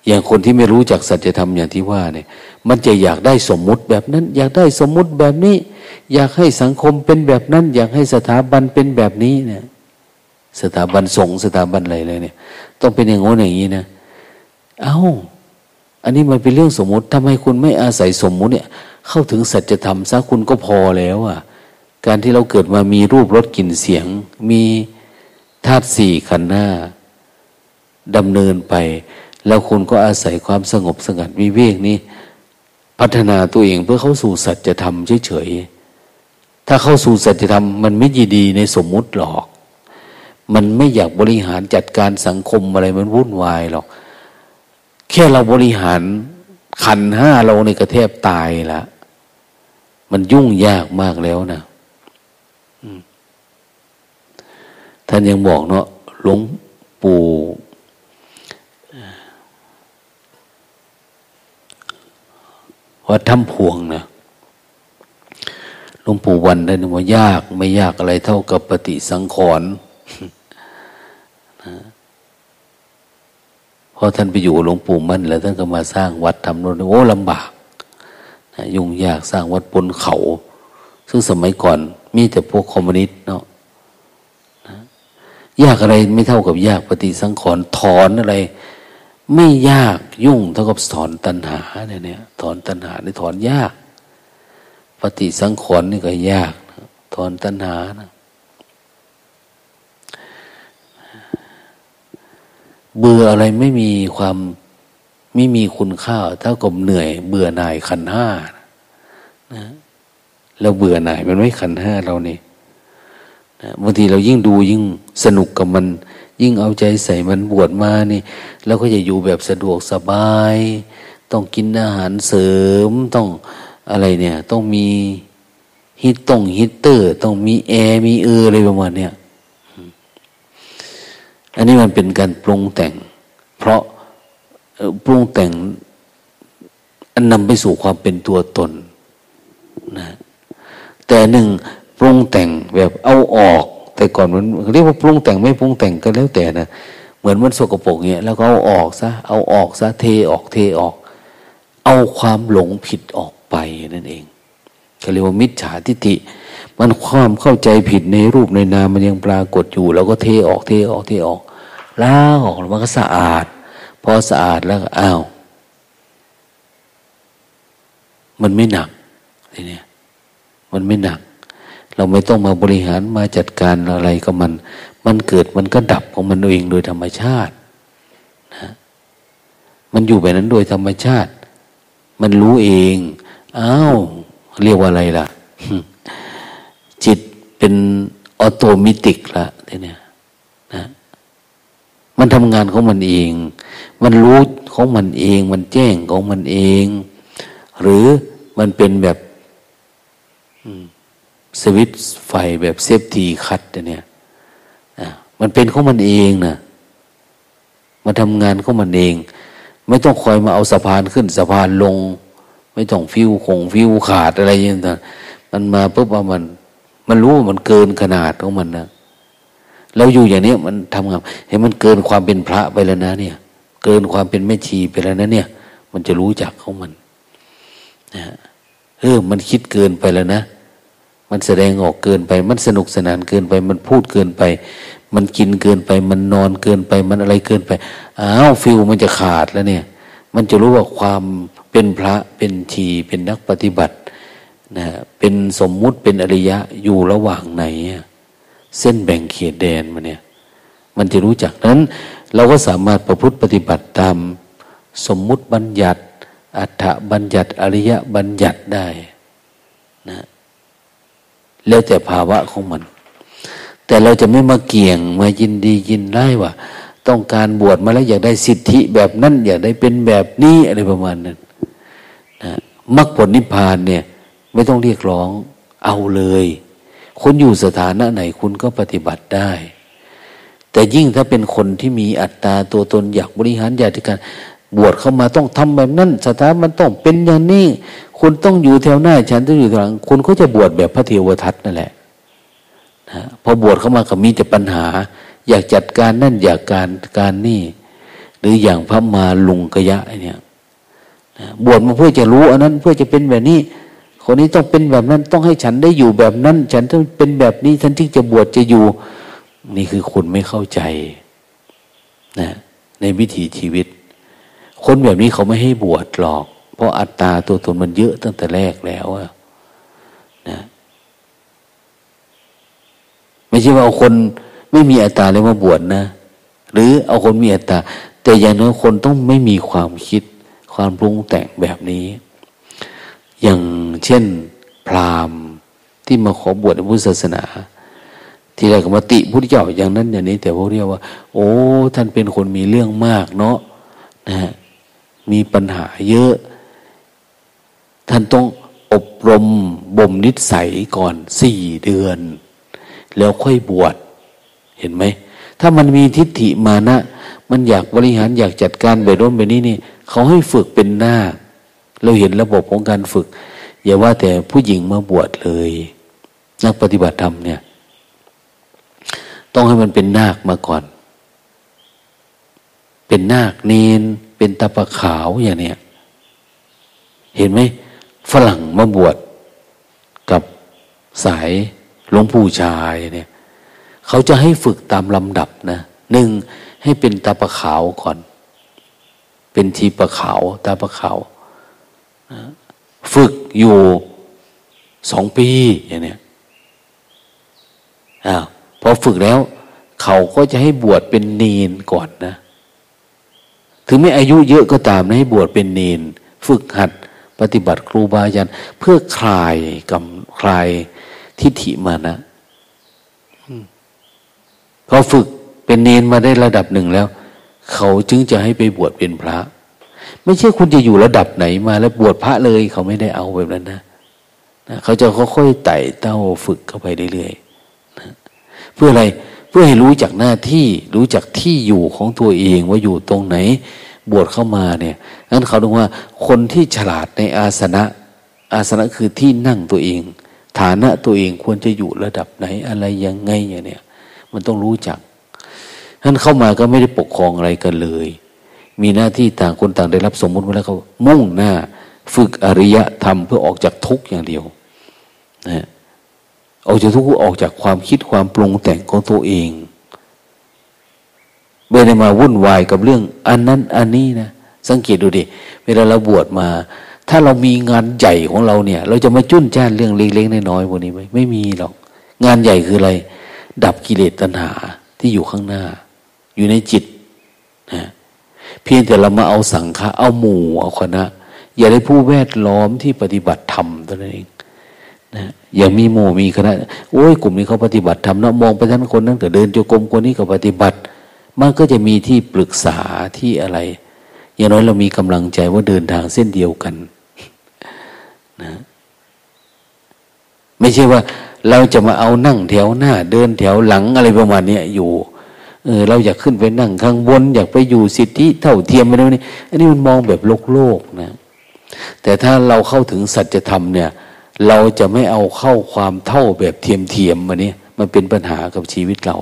อย่างคนที่ไม่รู้จักสัจธรรมอย่างที่ว่าเนี่ยมันจะอยากได้สมมุติแบบนั้นอยากได้สมมุติแบบนี้อยากให้สังคมเป็นแบบนั้นอยากให้สถาบันเป็นแบบนี้เนี่ยสถาบันสงฆ์สถาบันอะไรเลยเนี่ยต้องเป็นอย่างโน้นอย่างนี้นะเอ้าอันนี้มันเป็นเรื่องสมมุติทำไมคุณไม่อาศัยสมมุติเนี่ยเข้าถึงสัจธรรมซะคุณก็พอแล้วอ่ะการที่เราเกิดมามีรูปรสกลิ่นเสียงมีธาตุสี่ขันธ์ห้าดำเนินไปแล้วคุณก็อาศัยความสงบสงัดวิเวกนี้พัฒนาตัวเองเพื่อเข้าสู่สัจธรรมเฉยๆถ้าเข้าสู่สัจธรรมมันไม่ยินดีในสมมุติหรอกมันไม่อยากบริหารจัดการสังคมอะไรมันวุ่นวายหรอกแค่เราบริหารขันธ์ห้าเราในกระแทบตายละมันยุ่งยากมากแล้วนะท่านยังบอกเนาะหลวงปู่วัดถ้ำพวงนะหลวงปู่วันท่านว่ายากไม่ยากอะไรเท่ากับปฏิสังขรณ์นะพอท่านไปอยู่หลวงปู่มั่นแล้วท่านก็มาสร้างวัดทำโน่นโอ้ลำบากนะยุ่งยากสร้างวัดบนเขาซึ่งสมัยก่อนมีแต่พวกคอมมิวนิสต์เนาะยากอะไรไม่เท่ากับยากปฏิสังขรณ์ถอนอะไรไม่ยากยุ่งเท่ากับถอนตัณหาเนี่ยถอนตัณหานี่ถอนยากปฏิสังขรณ์นี่ก็ยากถอนตัณหานะเบื่ออะไรไม่มีความไม่มีคุณค่าเท่ากับเหนื่อยเบื่อหน่ายขันธ์ห้านะเราเบื่อหน่ายมันไม่ขันธ์ห้าเรานี่บางทีเรายิ่งดูยิ่งสนุกกับมันยิ่งเอาใจใส่มันบวชมานี่เราก็จะอยู่แบบสะดวกสบายต้องกินอาหารเสริมต้องอะไรเนี่ยต้องมีฮีตเตอร์ต้องมีแอร์มีอะไรประมาณเนี้ยอันนี้มันเป็นการปรุงแต่งเพราะปรุงแต่งอันนำไปสู่ความเป็นตัวตนนะแต่หนึ่งปรุงแต่งแบบเอาออกแต่ก่อนมันเรียกว่าปรุงแต่งไม่ปรุงแต่งก็แล้วแต่นะเหมือนมันสกปรกเงี้ยแล้วก็เอาออกซะเทออก เอาความหลงผิดออกไปนั่นเองเขาเรียกว่ามิจฉาทิฏฐิมันความเข้าใจผิดในรูปในนามมันยังปรากฏอยู่แล้วก็เทออกล้างออกแล้วมันก็สะอาดพอสะอาดแล้วอ้าวมันไม่หนักเนี่ยมันไม่หนักเราไม่ต้องมาบริหารมาจัดการอะไรกับมันมันเกิดมันก็ดับของมันเองโดยธรรมชาตินะมันอยู่แบบนั้นโดยธรรมชาติมันรู้เองอ้าวเรียกว่าอะไรล่ะจิตเป็นออโตเมติกละเนี่ยนะมันทำงานของมันเองมันรู้ของมันเองมันแจ้งของมันเองหรือมันเป็นแบบสวิตช์ไฟแบบเซฟตี้คัทเนี่ยมันเป็นของมันเองนะมันทำงานของมันเองไม่ต้องคอยมาเอาสะพานขึ้นสะพานลงไม่ต้องฟิวขาดอะไรอย่างนั้นมันมาปุ๊บว่ามันรู้ว่ามันเกินขนาดของมันนะเราอยู่อย่างนี้มันทำงานเห็นมันเกินความเป็นพระไปแล้วนะเนี่ยเกินความเป็นแม่ชีไปแล้วนะเนี่ยมันจะรู้จักของมันนะมันคิดเกินไปแล้วนะมันแสดงออกเกินไปมันสนุกสนานเกินไปมันพูดเกินไปมันกินเกินไปมันนอนเกินไปมันอะไรเกินไปอ้าวฟิวมันจะขาดแล้วเนี่ยมันจะรู้ว่าความเป็นพระเป็นชีเป็นนักปฏิบัตินะเป็นสมมุติเป็นอริยะอยู่ระหว่างไหนเส้นแบ่งเขตแดนมันเนี่ยมันจะรู้จักนั้นเราก็สามารถประพฤติปฏิบัติตามสมมุติบัญญัติอัฏฐบัญญัติอริยบัญญัติได้นะแล้วแต่ภาวะของมันแต่เราจะไม่มาเกี่ยงมายินดียินไล่ว่าต้องการบวชมาแล้วอยากได้สิทธิแบบนั้นอยากได้เป็นแบบนี้อะไรประมาณนั้นนะมรรคผลนิพพานเนี่ยไม่ต้องเรียกร้องเอาเลยคุณอยู่สถานะไหนคุณก็ปฏิบัติได้แต่ยิ่งถ้าเป็นคนที่มีอัตตาตัวตนอยากบริหารอยากที่การบวชเข้ามาต้องทำแบบนั้นสถานะมันต้องเป็นอย่างนี้คุณต้องอยู่แถวหน้าฉันต้องอยู่แถวหลังคุณก็จะบวชแบบพระเทวทัตนั่นแหละนะพอบวชเข้ามาก็มีแต่ปัญหาอยากจัดการนั่นอยากการนี่หรืออย่างพระมาลุงกยะเนี่ยนะบวชมาเพื่อจะรู้อันนั้นเพื่อจะเป็นแบบนี้คนนี้ต้องเป็นแบบนั้นต้องให้ฉันได้อยู่แบบนั้นฉันต้องเป็นแบบนี้ฉันจึงจะบวชจะอยู่นี่คือคุณไม่เข้าใจนะในวิถีชีวิตคนแบบนี้เขาไม่ให้บวชหรอกเพราะอัตตาตัวตนมันเยอะตั้งแต่แรกแล้วนะไม่ใช่ว่าเอาคนไม่มีอัตตาเลยมาบวชนะหรือเอาคนมีอัตตาแต่อย่างน้อยคนต้องไม่มีความคิดความปรุงแต่งแบบนี้อย่างเช่นพราหมณ์ที่มาขอบวชในพุทธศาสนาที่เราก็มาติพุทธเจ้าอย่างนั้นอย่างนี้แต่พวกเรียกว่าโอ้ท่านเป็นคนมีเรื่องมากเนาะนะฮะมีปัญหาเยอะท่านต้องอบรมบ่มนิสัยก่อน4 เดือนแล้วค่อยบวชเห็นไหมถ้ามันมีทิฏฐิมานะมันอยากบริหารอยากจัดการแบบโน้นแบบนี้นี่เขาให้ฝึกเป็นหน้าเราเห็นระบบของการฝึกอย่าว่าแต่ผู้หญิงมาบวชเลยนักปฏิบัติธรรมเนี่ยต้องให้มันเป็นนาคมาก่อนเป็นนาคเนนเป็นตาปะขาวอย่างเนี้ยเห็นไหมฝรั่งมาบวชกับสายหลวงปู่ชายเนี่ยเขาจะให้ฝึกตามลำดับนะ1ให้เป็นตาปะขาวก่อนเป็นทีปะขาวตาปะขาวฝึกอยู่2 ปีอย่างเนี้ยพอฝึกแล้วเขาก็จะให้บวชเป็นเนนก่อนนะถึงไม่อายุเยอะก็ตามนะให้บวชเป็นเนนฝึกหัดปฏิบัติครูบาอาจารย์เพื่อคลายกรรมคลายทิฏฐิมานะพอฝึกเป็นเนนมาได้ระดับหนึ่งแล้วเขาจึงจะให้ไปบวชเป็นพระไม่ใช่คุณจะอยู่ระดับไหนมาแล้วบวชพระเลยเขาไม่ได้เอาแบบนั้นนะเขาจะค่อยๆไต่เต้าฝึกเข้าไปเรื่อยๆนะเพื่ออะไรเพื่อให้รู้จักหน้าที่รู้จักที่อยู่ของตัวเองว่าอยู่ตรงไหนบวชเข้ามาเนี่ยงั้นเขาถึงว่าคนที่ฉลาดในอาสนะอาสนะคือที่นั่งตัวเองฐานะตัวเองควรจะอยู่ระดับไหนอะไรยังไงอย่างเนี้ยมันต้องรู้จักงั้นเข้ามาก็ไม่ได้ปกครองอะไรกันเลยมีหน้าที่ต่างคนต่างได้รับสมมุติมาแล้วเขามุ่งหน้า ฝึกอริยธรรมเพื่อออกจากทุกข์อย่างเดียวนะออกจากทุกข์ออกจากความคิดความปรุงแต่งของตัวเองไม่ได้มาวุ่นวายกับเรื่องอันนั้นอันนี้นะสังเกตดูดิเวลาเราบวชมาถ้าเรามีงานใหญ่ของเราเนี่ยเราจะมาจุ้นจ้านเรื่องเล็กๆน้อยๆพวกนี้ไหมไม่มีหรอกงานใหญ่คืออะไรดับกิเลสตัณหาที่อยู่ข้างหน้าอยู่ในจิตนะเพียงแต่เรามาเอาสังฆะเอาหมู่เอาคณะอย่าได้ผู้แวดล้อมที่ปฏิบัติธรรมตัวเองนะอย่ามีหมู่มีคณะโอ้ยกลุ่มนี้เขาปฏิบัติธรรมนะมองไปท่านคนนั้นก็เดินโยกมคนนี้ก็ปฏิบัติมันก็จะมีที่ปรึกษาที่อะไรอย่างน้อยเรามีกำลังใจว่าเดินทางเส้นเดียวกันนะไม่ใช่ว่าเราจะมาเอานั่งแถวหน้าเดินแถวหลังอะไรประมาณนี้อยู่เราอยากขึ้นไปนั่งข้างบนอยากไปอยู่สิทธิเท่าเทียมอะไรนี่อันนี้มันมองแบบโลกนะแต่ถ้าเราเข้าถึงสัจธรรมเนี่ยเราจะไม่เอาเข้าความเท่าแบบเทียมอันนี้มันเป็นปัญหากับชีวิตเรา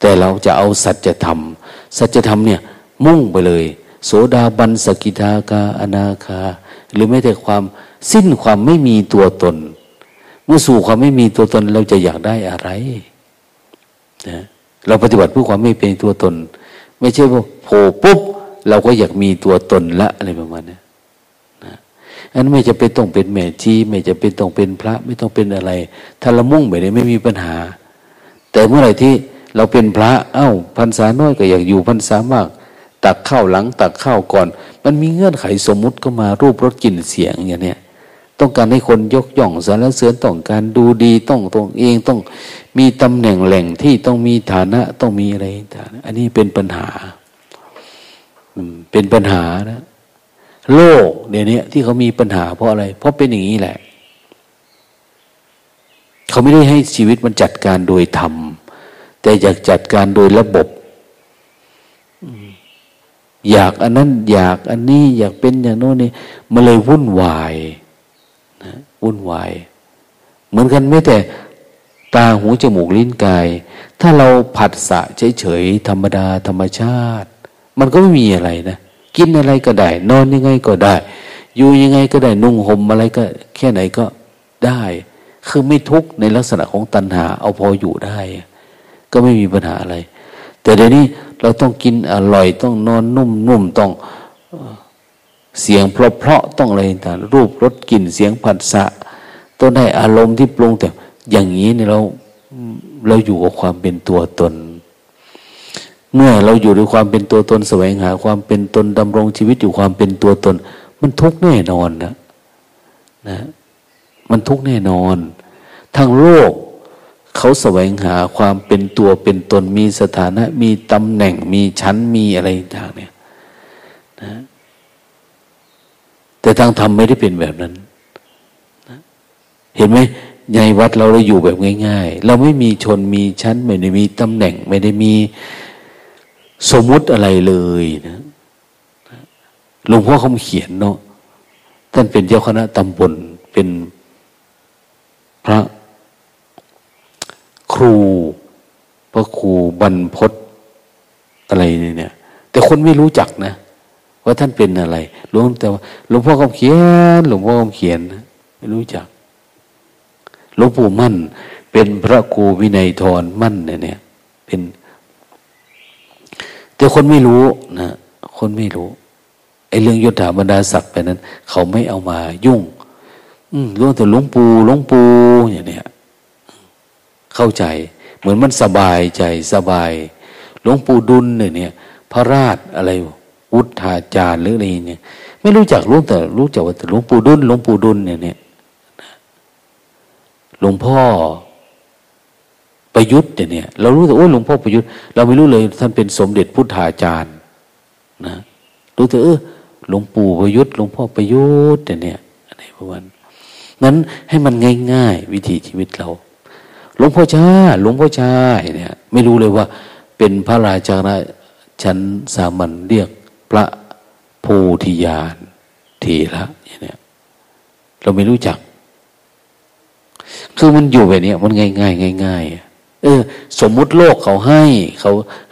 แต่เราจะเอาสัจธรรมเนี่ยมุ่งไปเลยโสดาบันสกิทาคาอนาคาหรือไม่แต่ความสิ้นความไม่มีตัวตนเมื่อสู่ความไม่มีตัวตนเราจะอยากได้อะไรนะเราปฏิบัติเพื่อความไม่เป็นตัวตนไม่ใช่ว่าโผล่ปุ๊บเราก็อยากมีตัวตนละอะไรประมาณนี้นะอันไม่จะเป็นต้องเป็นแม่ชีไม่จะเป็นต้องเป็นพระไม่ต้องเป็นอะไรถ้าเรามุ่งไปเนี่ยไม่มีปัญหาแต่เมื่อไหร่ที่เราเป็นพระพรรษาน้อยก็อยากอยู่พรรษามากตักข้าวหลังตักข้าวก่อนมันมีเงื่อนไขสมมุติเข้ามารูปรสกลิ่นเสียงอย่างเนี้ยต้องการให้คนยกย่องสรรเสริญต้องการดูดีต้องตัวเองต้องมีตำแหน่งแหล่งที่ต้องมีฐานะต้องมีอะไรต่างๆอันนี้เป็นปัญหานะโลกเดี๋ยวนี้ที่เขามีปัญหาเพราะอะไรเพราะเป็นอย่างนี้แหละเขาไม่ได้ให้ชีวิตมันจัดการโดยธรรมแต่อยากจัดการโดยระบบอยากอันนั้นอยากอันนี้อยากเป็นอย่างโน้นนี่มันเลยวุ่นวายนะวุ่นวายเหมือนกันไม่แต่ตาหูจมูกลิ้นกายถ้าเราผัสสะเฉยๆธรรมดาธรรมชาติมันก็ไม่มีอะไรนะกินอะไรก็ได้นอนยังไงก็ได้อยู่ยังไงก็ได้นุ่งห่มอะไรก็แค่ไหนก็ได้คือไม่ทุกข์ในลักษณะของตัณหาเอาพออยู่ได้ก็ไม่มีปัญหาอะไรแต่เดี๋ยวนี้เราต้องกินอร่อยต้องนอนนุ่มต้องเสียงเพราะต้องอะไรต่างรูปรสกลิ่นเสียงผัสสะต้องได้อารมณ์ที่ปรุงแต่อย่างนี้เนี่ยเราอยู่กับความเป็นตัวตนเมื่อเราอยู่ด้วยความเป็นตัวตนแสวงหาความเป็นตนดำรงชีวิตอยู่ความเป็นตัวตนมันทุกข์แน่นอนนะมันทุกข์แน่นอนทั้งโลกเขาแสวงหาความเป็นตัวเป็นตนมีสถานะมีตำแหน่งมีชั้นมีอะไรต่างเนี่ยนะแต่ทางธรรมไม่ได้เป็นแบบนั้นนะเห็นไหมในวัดเราได้อยู่แบบง่ายๆเราไม่มีชนมีชั้นไม่ได้มีตำแหน่งไม่ได้มีสมมุติอะไรเลยนะหลวงพ่อคำเขียนเนาะท่านเป็นเจ้าคณะตำบลเป็นพระพระครูบรรพตอะไรเนี่ยแต่คนไม่รู้จักนะว่าท่านเป็นอะไรรู้แต่ว่าหลวงพ่อคำเขียนไม่รู้จักหลวงปู่มั่นเป็นพระครูวินัยธรมั่นเนี่ยเป็นแต่คนไม่รู้นะคนไม่รู้ไอ้เรื่องยศถาบรรดาศักดิ์ไปนั้นเขาไม่เอามายุ่งรู้แต่หลวงปู่อย่างเนี้ยเข้าใจเหมือนมันสบายใจสบายหลวงปู่ดุลเนี่ยพระราชอะไรวุฒาจารย์หรืออะไรเนี่ยไม่รู้จักรู้แต่รู้จักว่าหลวงปู่ดุลเนี่ยหลวงพ่อประยุทธ์เนี่ยเรารู้แต่โอ้ยหลวงพ่อประยุทธ์เราไม่รู้เลยท่านเป็นสมเด็จพุทธาจารย์นะรู้แต่หลวงปู่ประยุทธ์หลวงพ่อประยุทธ์เนี่ยอะไรประมาณนั้นให้มันง่ายๆวิถีชีวิตเราหลวงพ่อชาเนี่ยไม่รู้เลยว่าเป็นพระราชาชั้นสามัญเรียกพระโพธิญาณเถระเนี่ยเราไม่รู้จักคือมันอยู่แบบนี้มันง่ายสมมุติโลกเขา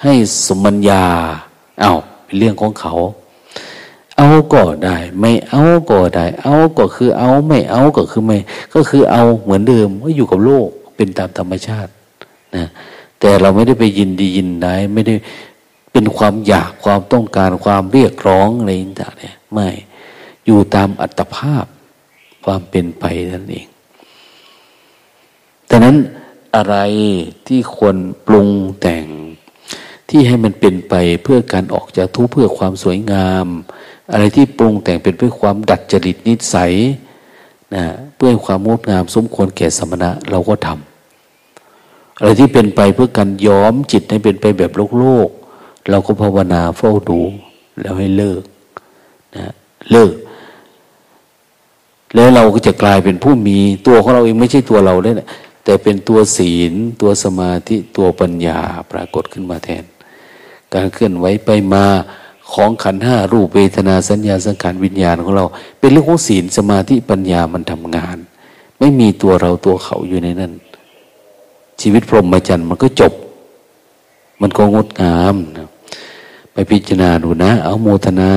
ให้สมัญญาเป็นเรื่องของเขา เอาก็ได้ไม่เอาก็ได้เอาก็คือเอาไม่เอาก็คือไม่ก็คือเอาเหมือนเดิมว่าอยู่กับโลกเป็นตามธรรมชาตินะแต่เราไม่ได้ไปยินดียินได้ไม่ได้เป็นความอยากความต้องการความเรียกร้องอะไรต่างๆเนี่ยไม่อยู่ตามอัตภาพความเป็นไปนั่นเองดังนั้นอะไรที่ควรปรุงแต่งที่ให้มันเป็นไปเพื่อการออกจากทุกข์เพื่อความสวยงามอะไรที่ปรุงแต่งเป็นเพื่อความดัดจริตนิสัยนะเพื่อความงดงามสมควรแก่สมณะเราก็ทำอะไรที่เป็นไปเพื่อการย้อมจิตให้เป็นไปแบบโลกเราก็ภาวนาเฝ้าดูแล้วให้เลิกนะเลิกแล้วเราก็จะกลายเป็นผู้มีตัวของเราเองไม่ใช่ตัวเราได้นะแต่เป็นตัวศีลตัวสมาธิตัวปัญญาปรากฏขึ้นมาแทนการเคลื่อนไหวไปมาของขันธ์ห้ารูปเวทนาสัญญาสังขารวิญญาณของเราเป็นเรื่องของศีลสมาธิปัญญามันทำงานไม่มีตัวเราตัวเขาอยู่ในนั้นชีวิตพรหมจรรย์มันก็จบมันก็งดงามนะไปพิจารณาดูนะเอาโมทนา